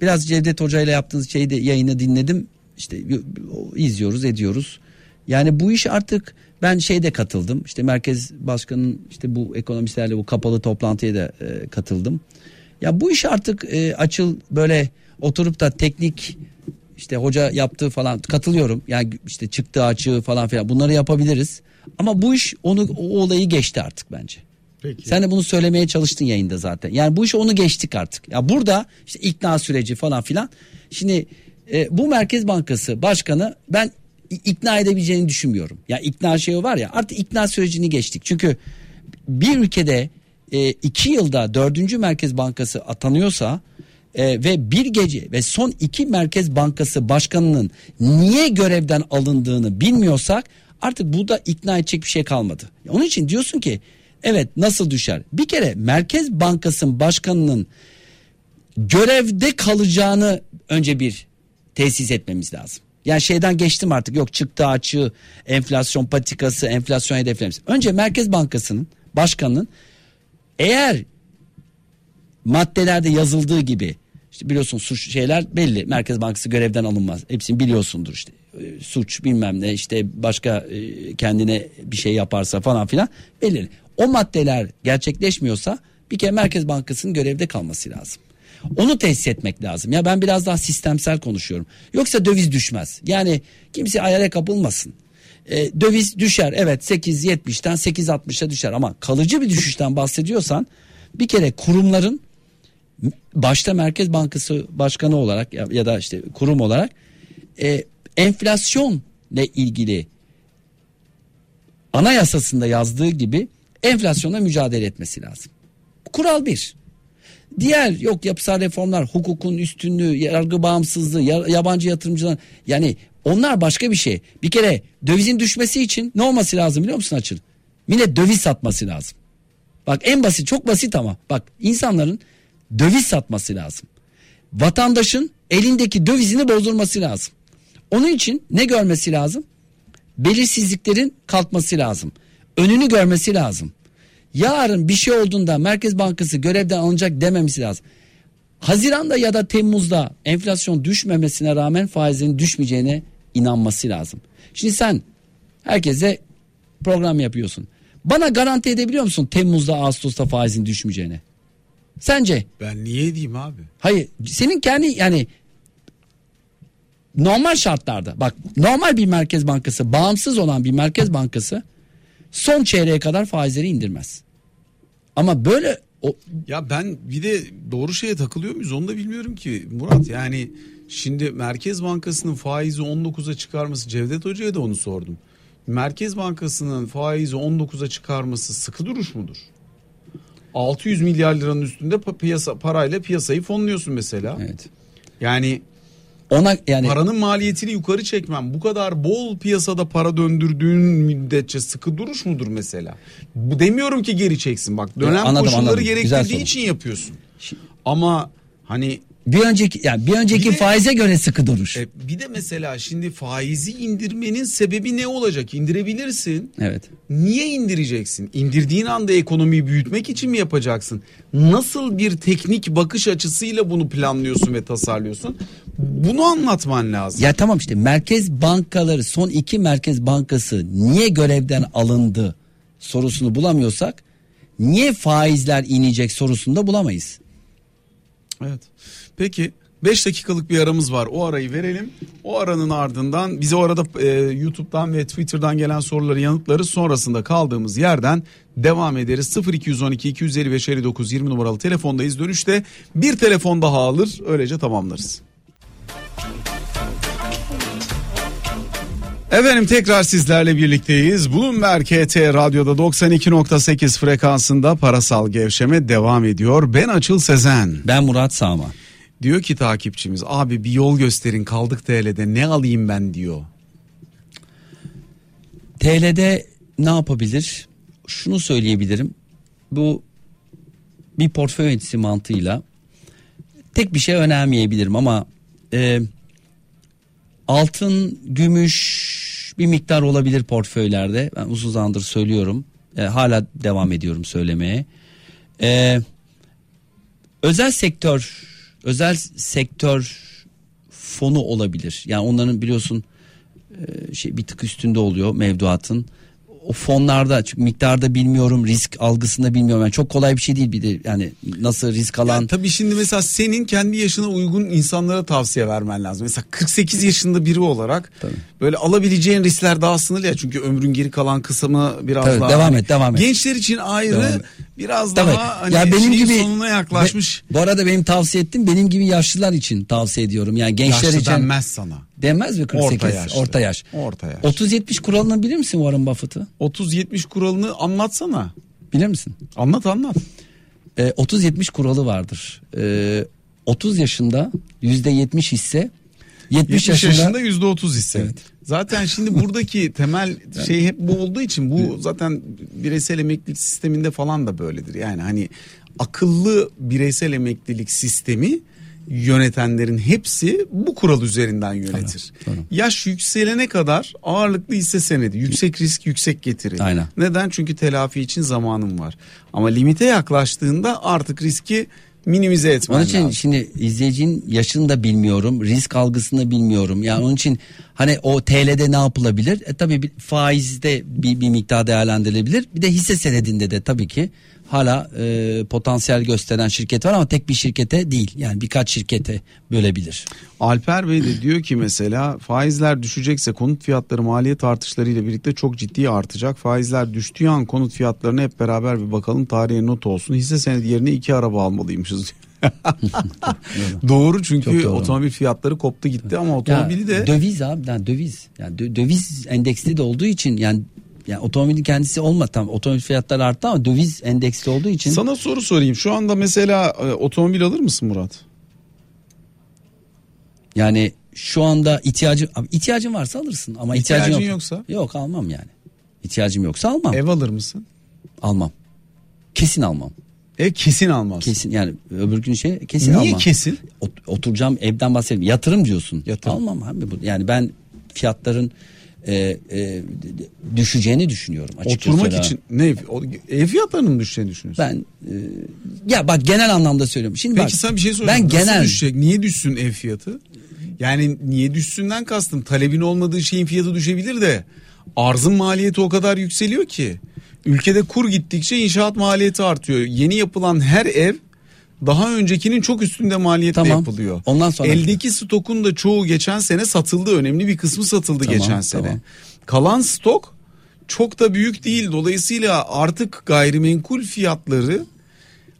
biraz Cevdet Hoca ile yaptığınız şeyi de yayını dinledim. İşte izliyoruz, ediyoruz. Yani bu iş artık, ben şeyde katıldım. İşte Merkez Başkanı'nın işte bu ekonomistlerle bu kapalı toplantıya da katıldım. Ya bu iş artık Açıl böyle oturup da teknik işte hoca yaptığı falan, katılıyorum. Yani işte çıktı açığı falan filan bunları yapabiliriz. Ama bu iş o olayı geçti artık bence. Peki. Sen de bunu söylemeye çalıştın yayında zaten. Yani bu iş onu geçtik artık. Ya burada işte ikna süreci falan filan. Şimdi bu Merkez Bankası Başkanı ben ikna edebileceğini düşünmüyorum. Ya ikna şeyi var ya, artık ikna sürecini geçtik. Çünkü bir ülkede 2 yılda 4. Merkez Bankası atanıyorsa ve bir gece ve son 2 Merkez Bankası başkanının niye görevden alındığını bilmiyorsak artık burada ikna edecek bir şey kalmadı. Onun için diyorsun ki Evet, nasıl düşer? Bir kere Merkez Bankası'nın başkanının görevde kalacağını önce bir tesis etmemiz lazım. Yani şeyden geçtim artık, yok çıktı açığı, enflasyon patikası, enflasyon hedeflerimiz. Önce Merkez Bankası'nın başkanının eğer maddelerde yazıldığı gibi, işte biliyorsun suç şeyler belli. Merkez Bankası görevden alınmaz. Hepsini biliyorsundur işte. Suç bilmem ne, işte başka kendine bir şey yaparsa falan filan belli. O maddeler gerçekleşmiyorsa bir kere Merkez Bankası'nın görevde kalması lazım. Onu tesis etmek lazım. Ya ben biraz daha sistemsel konuşuyorum. Yoksa döviz düşmez. Yani kimse ayara kapılmasın. Döviz düşer. Evet, 8.70'den 8.60'a düşer. Ama kalıcı bir düşüşten bahsediyorsan bir kere kurumların, başta Merkez Bankası Başkanı olarak ya da işte kurum olarak enflasyonla ilgili anayasasında yazdığı gibi enflasyonla mücadele etmesi lazım. Kural bir. Diğer yok yapısal reformlar, hukukun üstünlüğü, yargı bağımsızlığı, yabancı yatırımcılar, yani onlar başka bir şey. Bir kere dövizin düşmesi için ne olması lazım biliyor musun Açıl? Millet döviz satması lazım. Bak en basit, çok basit ama bak, insanların döviz satması lazım. Vatandaşın elindeki dövizini bozdurması lazım. Onun için ne görmesi lazım? Belirsizliklerin kalkması lazım. Önünü görmesi lazım. Yarın bir şey olduğunda Merkez Bankası görevden alınacak dememesi lazım. Haziran'da ya da Temmuz'da enflasyon düşmemesine rağmen faizin düşmeyeceğine inanması lazım. Şimdi sen herkese program yapıyorsun. Bana garanti edebiliyor musun Temmuz'da, Ağustos'ta faizin düşmeyeceğini? Sence? Ben niye edeyim abi? Hayır, senin kendi, yani normal şartlarda, bak normal bir Merkez Bankası, bağımsız olan bir Merkez Bankası son çeyreğe kadar faizleri indirmez. Ama böyle o... Ya ben bir de doğru şeye takılıyor muyuz onu da bilmiyorum ki Murat. Yani şimdi Merkez Bankası'nın faizi 19'a çıkarması, Cevdet Hoca'ya da onu sordum. Merkez Bankası'nın faizi 19'a çıkarması sıkı duruş mudur? 600 milyar liranın üstünde parayla piyasayı fonluyorsun mesela. Evet. Yani ona, yani paranın maliyetini yukarı çekmem, bu kadar bol piyasada para döndürdüğün müddetçe sıkı duruş mudur mesela? Bu demiyorum ki geri çeksin, bak dönem koşulları gerektirdiği için yapıyorsun. Ama hani bir önceki faize göre sıkı duruş. Bir de mesela şimdi faizi indirmenin sebebi ne olacak? İndirebilirsin. Evet. Niye indireceksin? İndirdiğin anda ekonomiyi büyütmek için mi yapacaksın? Nasıl bir teknik bakış açısıyla bunu planlıyorsun ve tasarlıyorsun? Bunu anlatman lazım. Ya tamam, işte merkez bankaları, son iki Merkez Bankası niye görevden alındı sorusunu bulamıyorsak, niye faizler inecek sorusunu da bulamayız. Evet. Peki 5 dakikalık bir aramız var, o arayı verelim. O aranın ardından bize, o arada YouTube'dan ve Twitter'dan gelen soruları yanıtları sonrasında kaldığımız yerden devam ederiz. 0212-255-5920 numaralı telefondayız. Dönüşte bir telefon daha alır, öylece tamamlarız. Efendim tekrar sizlerle birlikteyiz. Bloomberg KT Radyo'da 92.8 frekansında parasal gevşeme devam ediyor. Ben Açıl Sezen. Ben Murat Sağman. Diyor ki takipçimiz, abi bir yol gösterin, kaldık TL'de, ne alayım ben diyor. TL'de ne yapabilir? Şunu söyleyebilirim. Bu bir portföy yöneticisi mantığıyla tek bir şey önermeyebilirim ama... altın, gümüş bir miktar olabilir portföylerde. Ben uzun zamandır söylüyorum. Hala devam ediyorum söylemeye. Özel sektör fonu olabilir. Yani onların biliyorsun bir tık üstünde oluyor mevduatın. O fonlarda, çünkü miktarda bilmiyorum, risk algısında bilmiyorum. Yani çok kolay bir şey değil, bir de yani nasıl risk alan. Yani tabii şimdi mesela senin kendi yaşına uygun insanlara tavsiye vermen lazım. Mesela 48 yaşında biri olarak tabii, böyle alabileceğin riskler daha sınırlı ya. Çünkü ömrün geri kalan kısmı biraz tabii, daha. Devam et. Gençler için ayrı, biraz tabii, daha hani ya benim gibi, sonuna yaklaşmış. Bu arada benim tavsiye ettim, benim gibi yaşlılar için tavsiye ediyorum. Yani gençler yaşlı için. Denmez sana. Demez mi 48? Orta yaş. 30-70 kuralını bilir misin Warren Buffett'ı? 30-70 kuralını anlatsana. Bilir misin? Anlat. 30-70 kuralı vardır. 30 yaşında %70 hisse, 70 yaşında %30 hisse. Evet. Zaten şimdi buradaki temel şey hep bu olduğu için bu zaten bireysel emeklilik sisteminde falan da böyledir. Yani hani akıllı bireysel emeklilik sistemi yönetenlerin hepsi bu kural üzerinden yönetir. Tamam. Yaş yükselene kadar ağırlıklı hisse senedi. Yüksek risk, yüksek getiri. Aynen. Neden? Çünkü telafi için zamanım var. Ama limite yaklaştığında artık riski minimize etmen lazım. Onun için şimdi izleyicinin yaşını da bilmiyorum, risk algısını bilmiyorum. Yani onun için hani o TL'de ne yapılabilir? Tabii faizde bir miktar değerlendirilebilir. Bir de hisse senedinde de tabii ki hala potansiyel gösteren şirket var ama tek bir şirkete değil. Yani birkaç şirkete bölebilir. Alper Bey de diyor ki mesela faizler düşecekse konut fiyatları maliyet artışlarıyla birlikte çok ciddi artacak. Faizler düştüğü an konut fiyatlarına hep beraber bir bakalım, tarihe not olsun. Hisse senedi yerine 2 araba almalıymışız. Doğru, çünkü otomobil fiyatları koptu gitti ama otomobili de. Döviz abi, yani döviz. Yani döviz endeksli de olduğu için yani otomobilin kendisi olmaz. Tamam, otomobil fiyatları arttı ama döviz endeksli olduğu için. Sana soru sorayım. Şu anda mesela otomobil alır mısın Murat? Yani şu anda ihtiyacın varsa alırsın ama ihtiyacın yoksa? Yok, almam yani. İhtiyacım yoksa almam. Ev alır mısın? Almam. Kesin almam. Ev kesin almaz. Kesin yani öbür gün kesin almam. Niye kesin? Oturacağım evden bahsedeyim. Yatırım diyorsun. Yatırım. Almam abi bu. Yani ben fiyatların düşeceğini düşünüyorum açıkçası. Oturmak için ne ev fiyatlarının düşeceğini düşünüyorsun? Ben ya bak genel anlamda söylüyorum. Şimdi peki bak, sen bir şey soruyorsun. Nasıl genel düşecek? Niye düşsün ev fiyatı? Yani niye düşsünden kastım, talebin olmadığı şeyin fiyatı düşebilir de arzın maliyeti o kadar yükseliyor ki. Ülkede kur gittikçe inşaat maliyeti artıyor. Yeni yapılan her ev daha öncekinin çok üstünde maliyetle yapılıyor. Ondan sonra eldeki stokun da çoğu geçen sene satıldı. Önemli bir kısmı satıldı geçen sene. Kalan stok çok da büyük değil. Dolayısıyla artık gayrimenkul fiyatları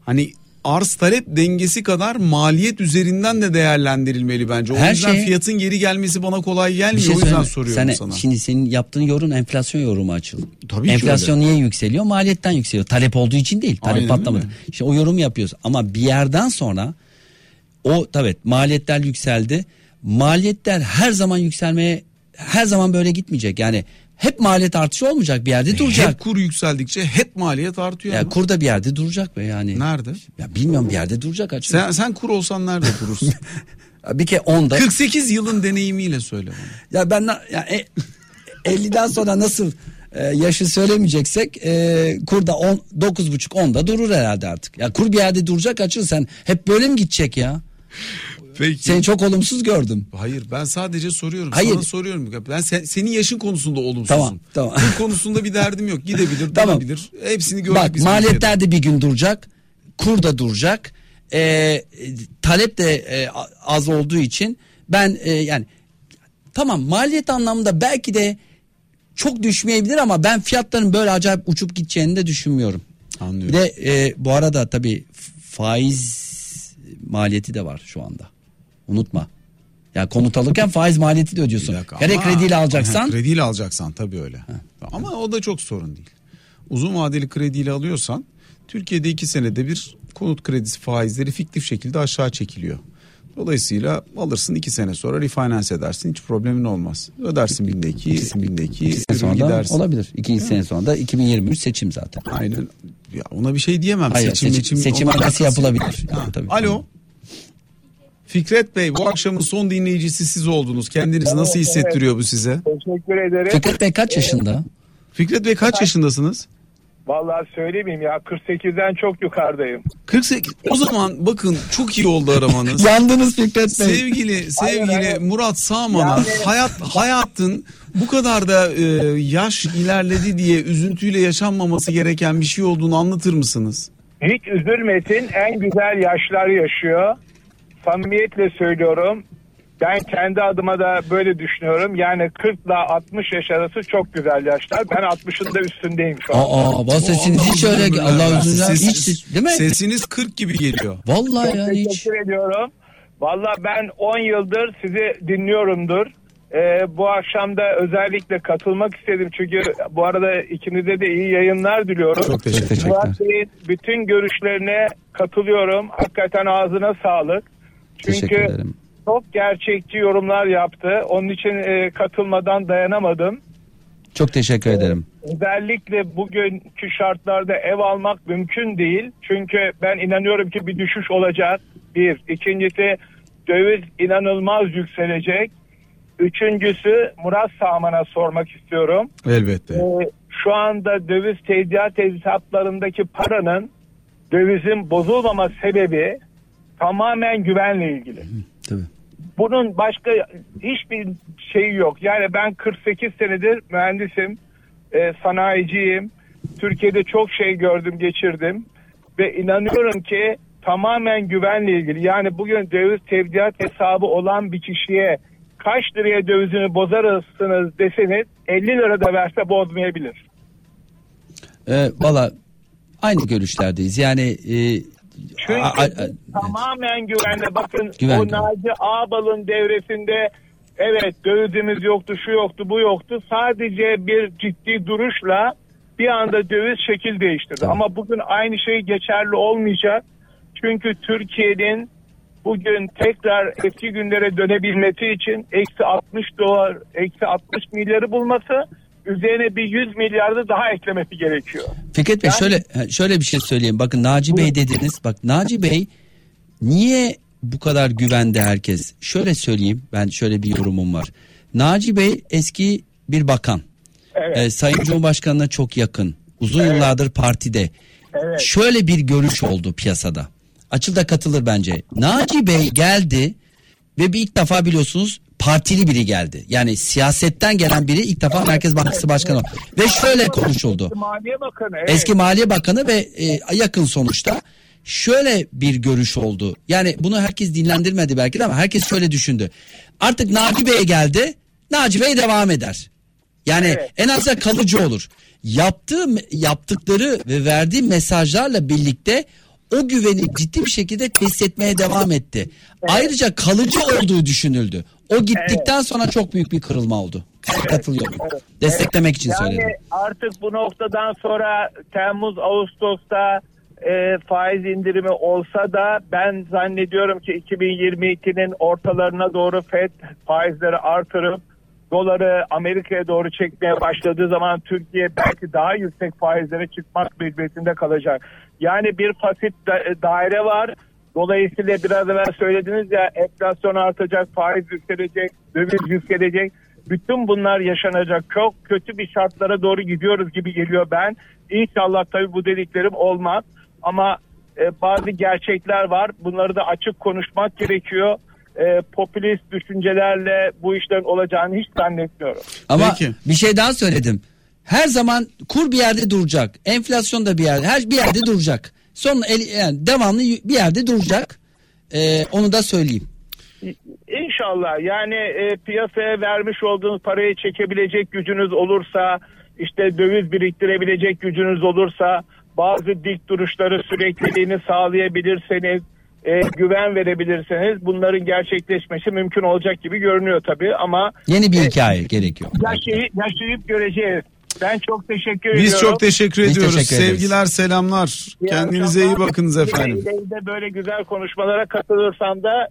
hani arz talep dengesi kadar maliyet üzerinden de değerlendirilmeli bence. O her yüzden fiyatın geri gelmesi bana kolay gelmiyor. O yüzden soruyorum sana. Şimdi senin yaptığın yorum enflasyon yorumu açıldı. Tabii enflasyon niye yükseliyor? Maliyetten yükseliyor. Talep olduğu için değil. Talep patlamadı. İşte o yorumu yapıyoruz. Ama bir yerden sonra o tabii maliyetler yükseldi. Maliyetler her zaman yükselmeye, her zaman böyle gitmeyecek. Yani hep maliyet artışı olmayacak, bir yerde duracak. Hep kur yükseldikçe hep maliyet artıyor. Ya kur da bir yerde duracak be yani. Nerede? Ya bilmiyorum, bir yerde duracak açıkçası. Sen kur olsan nerede durursun? Bir kere 10'da. 48 yılın deneyimiyle söyle bana. Ya ben 50'den sonra nasıl yaşı söylemeyeceksek kurda 9,5 10'da durur herhalde artık. Ya kur bir yerde duracak açıkçası, sen hep böyle mi gidecek ya? Peki. Seni çok olumsuz gördüm. Hayır, ben sadece soruyorum. Hayır. Sana soruyorum. Ben senin yaşın konusunda olumsuzum. Tamam. Bu konusunda bir derdim yok. Gidebilir, tamam. Durabilir. Hepsini gördük. Bak, maliyetler de bir gün duracak. Kur da duracak. Talep de az olduğu için ben yani tamam, maliyet anlamında belki de çok düşmeyebilir ama ben fiyatların böyle acayip uçup gideceğini de düşünmüyorum. Anlıyorum. Bir de bu arada tabii faiz maliyeti de var şu anda. Unutma. Ya konut alırken faiz maliyeti de ödüyorsun. Hele krediyle alacaksan. Krediyle alacaksan tabii öyle. Ama o da çok sorun değil. Uzun vadeli krediyle alıyorsan Türkiye'de 2 senede bir konut kredisi faizleri fiktif şekilde aşağı çekiliyor. Dolayısıyla alırsın, 2 sene sonra refinans edersin. Hiç problemin olmaz. Ödersin 1'de 2, 1'de 2 gidersin. Olabilir. 2 sene sonra da 2023 seçim zaten. Aynen. Ya ona bir şey diyemem. Hayır, seçim nasıl yapılabilir? Yani, tabii. Alo. Fikret Bey, bu akşamın son dinleyicisi siz oldunuz. Kendinizi nasıl hissettiriyor bu size? Teşekkür ederim. Fikret Bey kaç yaşında? Fikret Bey kaç yaşındasınız? Vallahi söylemeyeyim ya, 48'den çok yukarıdayım. 48. O zaman bakın çok iyi oldu aramanız. Yandınız Fikret Bey. Sevgili Murat Sağman'a yani... hayatın bu kadar da yaş ilerledi diye üzüntüyle yaşanmaması gereken bir şey olduğunu anlatır mısınız? Hiç üzülmesin, en güzel yaşlar yaşıyor. Samimiyetle söylüyorum. Ben kendi adıma da böyle düşünüyorum. Yani 40'la 60 yaş arası çok güzel yaşlar. Ben 60'ın da üstündeyim şu an. Sesiniz hiç öyle. Allah üzüldü. Hiç değil mi? Sesiniz 40 gibi geliyor. Vallahi çok yani teşekkür ediyorum. Vallahi ben 10 yıldır sizi dinliyorumdur. Bu akşam da özellikle katılmak istedim. Çünkü bu arada ikinize de iyi yayınlar diliyorum. Çok teşekkürler. Bütün görüşlerine katılıyorum. Hakikaten ağzına sağlık. Çünkü Çok gerçekçi yorumlar yaptı. Onun için katılmadan dayanamadım. Çok teşekkür ederim. Özellikle bugünkü şartlarda ev almak mümkün değil. Çünkü ben inanıyorum ki bir düşüş olacak. Bir. İkincisi döviz inanılmaz yükselecek. Üçüncüsü Murat Sağman'a sormak istiyorum. Elbette. Şu anda döviz tevdiat hesaplarındaki paranın dövizin bozulmama sebebi tamamen güvenle ilgili. Tabii. Bunun başka hiçbir şeyi yok. Yani ben 48 senedir mühendisim, sanayiciyim. Türkiye'de çok şey gördüm, geçirdim. Ve inanıyorum ki tamamen güvenle ilgili. Yani bugün döviz tevdiat hesabı olan bir kişiye kaç liraya dövizini bozarsınız deseniz 50 lira da verse bozmayabilir. Valla aynı görüşlerdeyiz. Yani... Çünkü tamamen güvenle. Bakın güvenli. O Naci Ağbal'ın devresinde evet dövizimiz yoktu, şu yoktu, bu yoktu. Sadece bir ciddi duruşla bir anda döviz şekil değiştirdi. Tamam. Ama bugün aynı şey geçerli olmayacak. Çünkü Türkiye'nin bugün tekrar eski günlere dönebilmesi için -$60, -$60 milyarı bulması, üzerine bir 100 milyarda daha eklemesi gerekiyor. Fikret Bey yani... şöyle bir şey söyleyeyim. Bakın Naci Bey dediniz. Bak Naci Bey niye bu kadar güvende herkes? Şöyle söyleyeyim. Ben şöyle bir yorumum var. Naci Bey eski bir bakan. Evet. Sayın Cumhurbaşkanı'na çok yakın. Uzun evet. yıllardır partide. Evet. Şöyle bir görüş oldu piyasada. Açıl da katılır bence. Naci Bey geldi ve bir ilk defa biliyorsunuz partili biri geldi. Yani siyasetten gelen biri ilk defa Merkez Bankası Başkanı oldu. Ve şöyle konuşuldu. Eski Maliye Bakanı. Evet. Eski Maliye Bakanı ve yakın sonuçta şöyle bir görüş oldu. Yani bunu herkes dinlendirmedi belki de ama herkes şöyle düşündü. Artık Naci Bey'e geldi. Naci Bey devam eder. Yani evet. en azından kalıcı olur. Yaptıkları ve verdiği mesajlarla birlikte o güveni ciddi bir şekilde tesis etmeye devam etti. Evet. Ayrıca kalıcı olduğu düşünüldü. O gittikten evet. sonra çok büyük bir kırılma oldu. Evet. Katılıyorum. Evet. Desteklemek evet. için yani söyledim. Yani artık bu noktadan sonra Temmuz, Ağustos'ta faiz indirimi olsa da ben zannediyorum ki 2022'nin ortalarına doğru FED faizleri artırıp doları Amerika'ya doğru çekmeye başladığı zaman Türkiye belki daha yüksek faizlere çıkmak mecburiyetinde kalacak. Yani bir pasif daire var. Dolayısıyla biraz evvel söylediniz ya, enflasyon artacak, faiz yükselecek, döviz yükselecek. Bütün bunlar yaşanacak. Çok kötü bir şartlara doğru gidiyoruz gibi geliyor ben. İnşallah tabii bu dediklerim olmaz. Ama bazı gerçekler var. Bunları da açık konuşmak gerekiyor. Popülist düşüncelerle bu işlerin olacağını hiç zannetmiyorum. Ama peki. bir şey daha söyledim. Her zaman kur bir yerde duracak. Enflasyon da bir yerde, her bir yerde duracak. Son yani devamlı bir yerde duracak. Onu da söyleyeyim. İnşallah. Yani piyasaya vermiş olduğunuz parayı çekebilecek gücünüz olursa, işte döviz biriktirebilecek gücünüz olursa, bazı dik duruşları sürekliliğini sağlayabilirseniz, güven verebilirseniz bunların gerçekleşmesi mümkün olacak gibi görünüyor tabii ama yeni bir hikaye gerekiyor. Yaşayıp göreceğiz. Ben çok teşekkür ediyorum. Biz çok teşekkür ediyoruz. Teşekkür sevgiler, selamlar. Ya, kendinize iyi bakınız efendim. De böyle güzel konuşmalara katılırsam da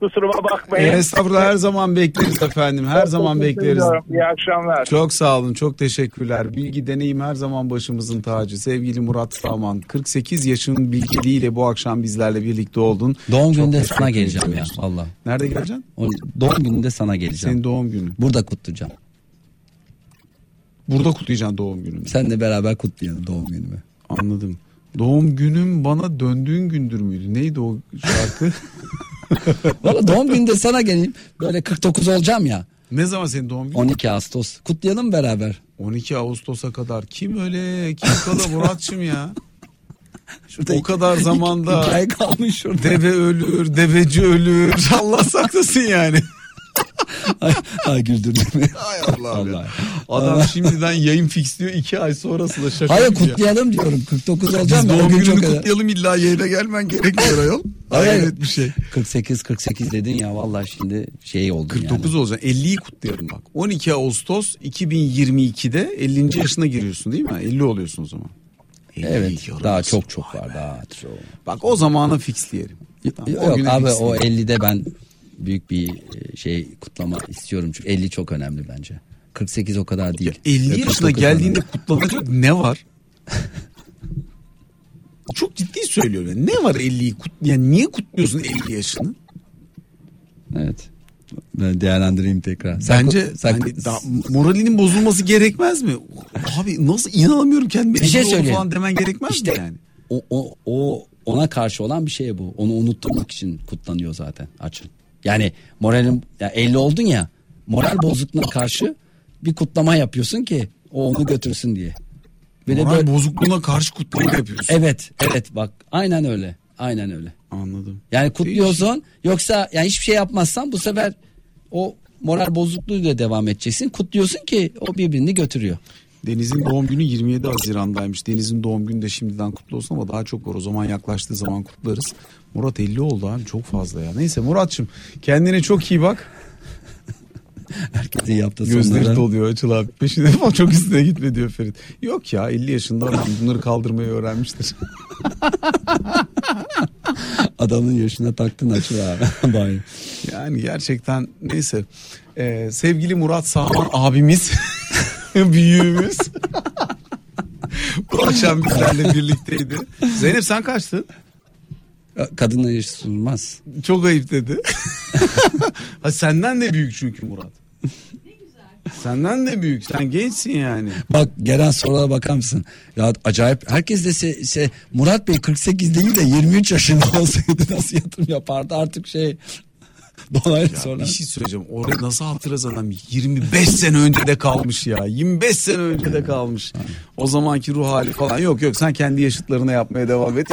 kusuruma bakmayın. Estağfurullah, her zaman bekleriz efendim. Her zaman bekleriz. İyi akşamlar. Çok sağ olun. Çok teşekkürler. Bilgi, deneyim her zaman başımızın tacı. Sevgili Murat Sağman, 48 yaşının bilgiliğiyle bu akşam bizlerle birlikte oldun. Doğum gününde sana geleceğim ya. Vallahi. Nerede geleceksin? Doğum gününde sana geleceğim. Senin doğum günün. Burada kutlayacağım. Burada kutlayacaksın doğum gününü. Seninle beraber kutlayalım doğum günümü. Anladım. Doğum günüm bana döndüğün gündür müydü? Neydi o şarkı? Valla doğum günde sana geleyim. Böyle 49 olacağım ya. Ne zaman senin doğum günün? 12 Ağustos. Kutlayalım beraber. 12 Ağustos'a kadar. Kim öyle? Kim kala Muratçım ya? Şurada o kadar zamanda. Hikaye kalmış şurada. Deve ölür, deveci ölür. Allah saklasın yani. Ay güldürdün beni. Ay Allah. Adam şimdiden yayın fixliyor, 2 ay sonrası da şaka. Hayır kutlayalım ya. Diyorum 49 olacağım. Doğum gününü kutlayalım, illa yayına gelmen gerekmiyor ayol. Hayret bir şey. 48 dedin ya, vallahi şimdi şey oldu. 49 yani. Olacaksın. 50'yi kutlayalım bak. 12 Ağustos 2022'de 50. yaşına giriyorsun değil mi? 50 oluyorsun o zaman. Evet. Daha çok var daha. Bak o zamanı fixleyelim. Tamam, yok abi fixleyelim. O 50'de ben büyük bir şey kutlama istiyorum. Çünkü 50 çok önemli bence. 48 o kadar değil. 50 yaşına geldiğinde kutlanacak ne var? Çok ciddi söylüyorum. Yani. Ne var 50'yi kutlayan? Yani niye kutluyorsun 50 yaşını? Evet. Ben değerlendireyim tekrar. Bence daha moralinin bozulması gerekmez mi? Abi nasıl inanamıyorum kendime. Bir şey söyleyeyim. Falan demen gerekmez işte, mi yani? O ona karşı olan bir şey bu. Onu unutturmak için kutlanıyor zaten. Açın. Yani moralin ya 50 oldun ya. Moral bozukluğuna karşı bir kutlama yapıyorsun ki o onu götürsün diye. Böyle moral bozukluğuna karşı kutlama yapıyorsun. Evet bak aynen öyle. Aynen öyle. Anladım. Yani kutluyorsun yoksa yani hiçbir şey yapmazsan bu sefer o moral bozukluğuyla devam edeceksin. Kutluyorsun ki o birbirini götürüyor. Deniz'in doğum günü 27 Haziran'daymış. Deniz'in doğum günü de şimdiden kutlu olsun ama daha çok var. O zaman yaklaştığı zaman kutlarız. Murat 50 oldu abi çok fazla ya. Neyse Murat'cığım kendine çok iyi bak. Herkesin yaptığı gözleri sonlara doluyor Açıl abi. Peşine falan çok üstüne gitme diyor Ferit. Yok ya 50 yaşında adam bunları kaldırmayı öğrenmiştir. Adamın yaşına taktın Açıl abi. Yani gerçekten neyse. Sevgili Murat Sağman abimiz. Büyüğümüz. Bu akşam bizlerle birlikteydi. Zeynep sen kaçtın? Kadınla yaşı sunulmaz. Çok ayıp dedi. Ha, senden de büyük çünkü Murat. Ne güzel. Senden de büyük. Sen gençsin yani. Bak gelen sorulara bakar mısın? Ya acayip. Herkes de Murat Bey 48 değil de 23 yaşında olsaydı nasıl yatırım yapardı artık şey. Dolaylı sorular. Bir şey söyleyeceğim. Orada nasıl hatırız adam? 25 sene önce de kalmış ya. 25 sene önce de kalmış. O zamanki ruh hali falan. Yok sen kendi yaşıtlarına yapmaya devam et.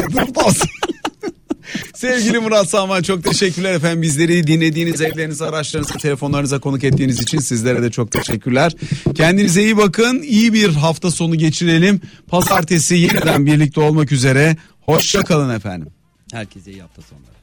Sevgili Murat Sağman çok teşekkürler efendim. Bizleri dinlediğiniz, evlerinize, araçlarınıza, telefonlarınıza konuk ettiğiniz için sizlere de çok teşekkürler. Kendinize iyi bakın. İyi bir hafta sonu geçirelim. Pazartesi yeniden birlikte olmak üzere. Hoşça kalın efendim. Herkese iyi hafta sonları.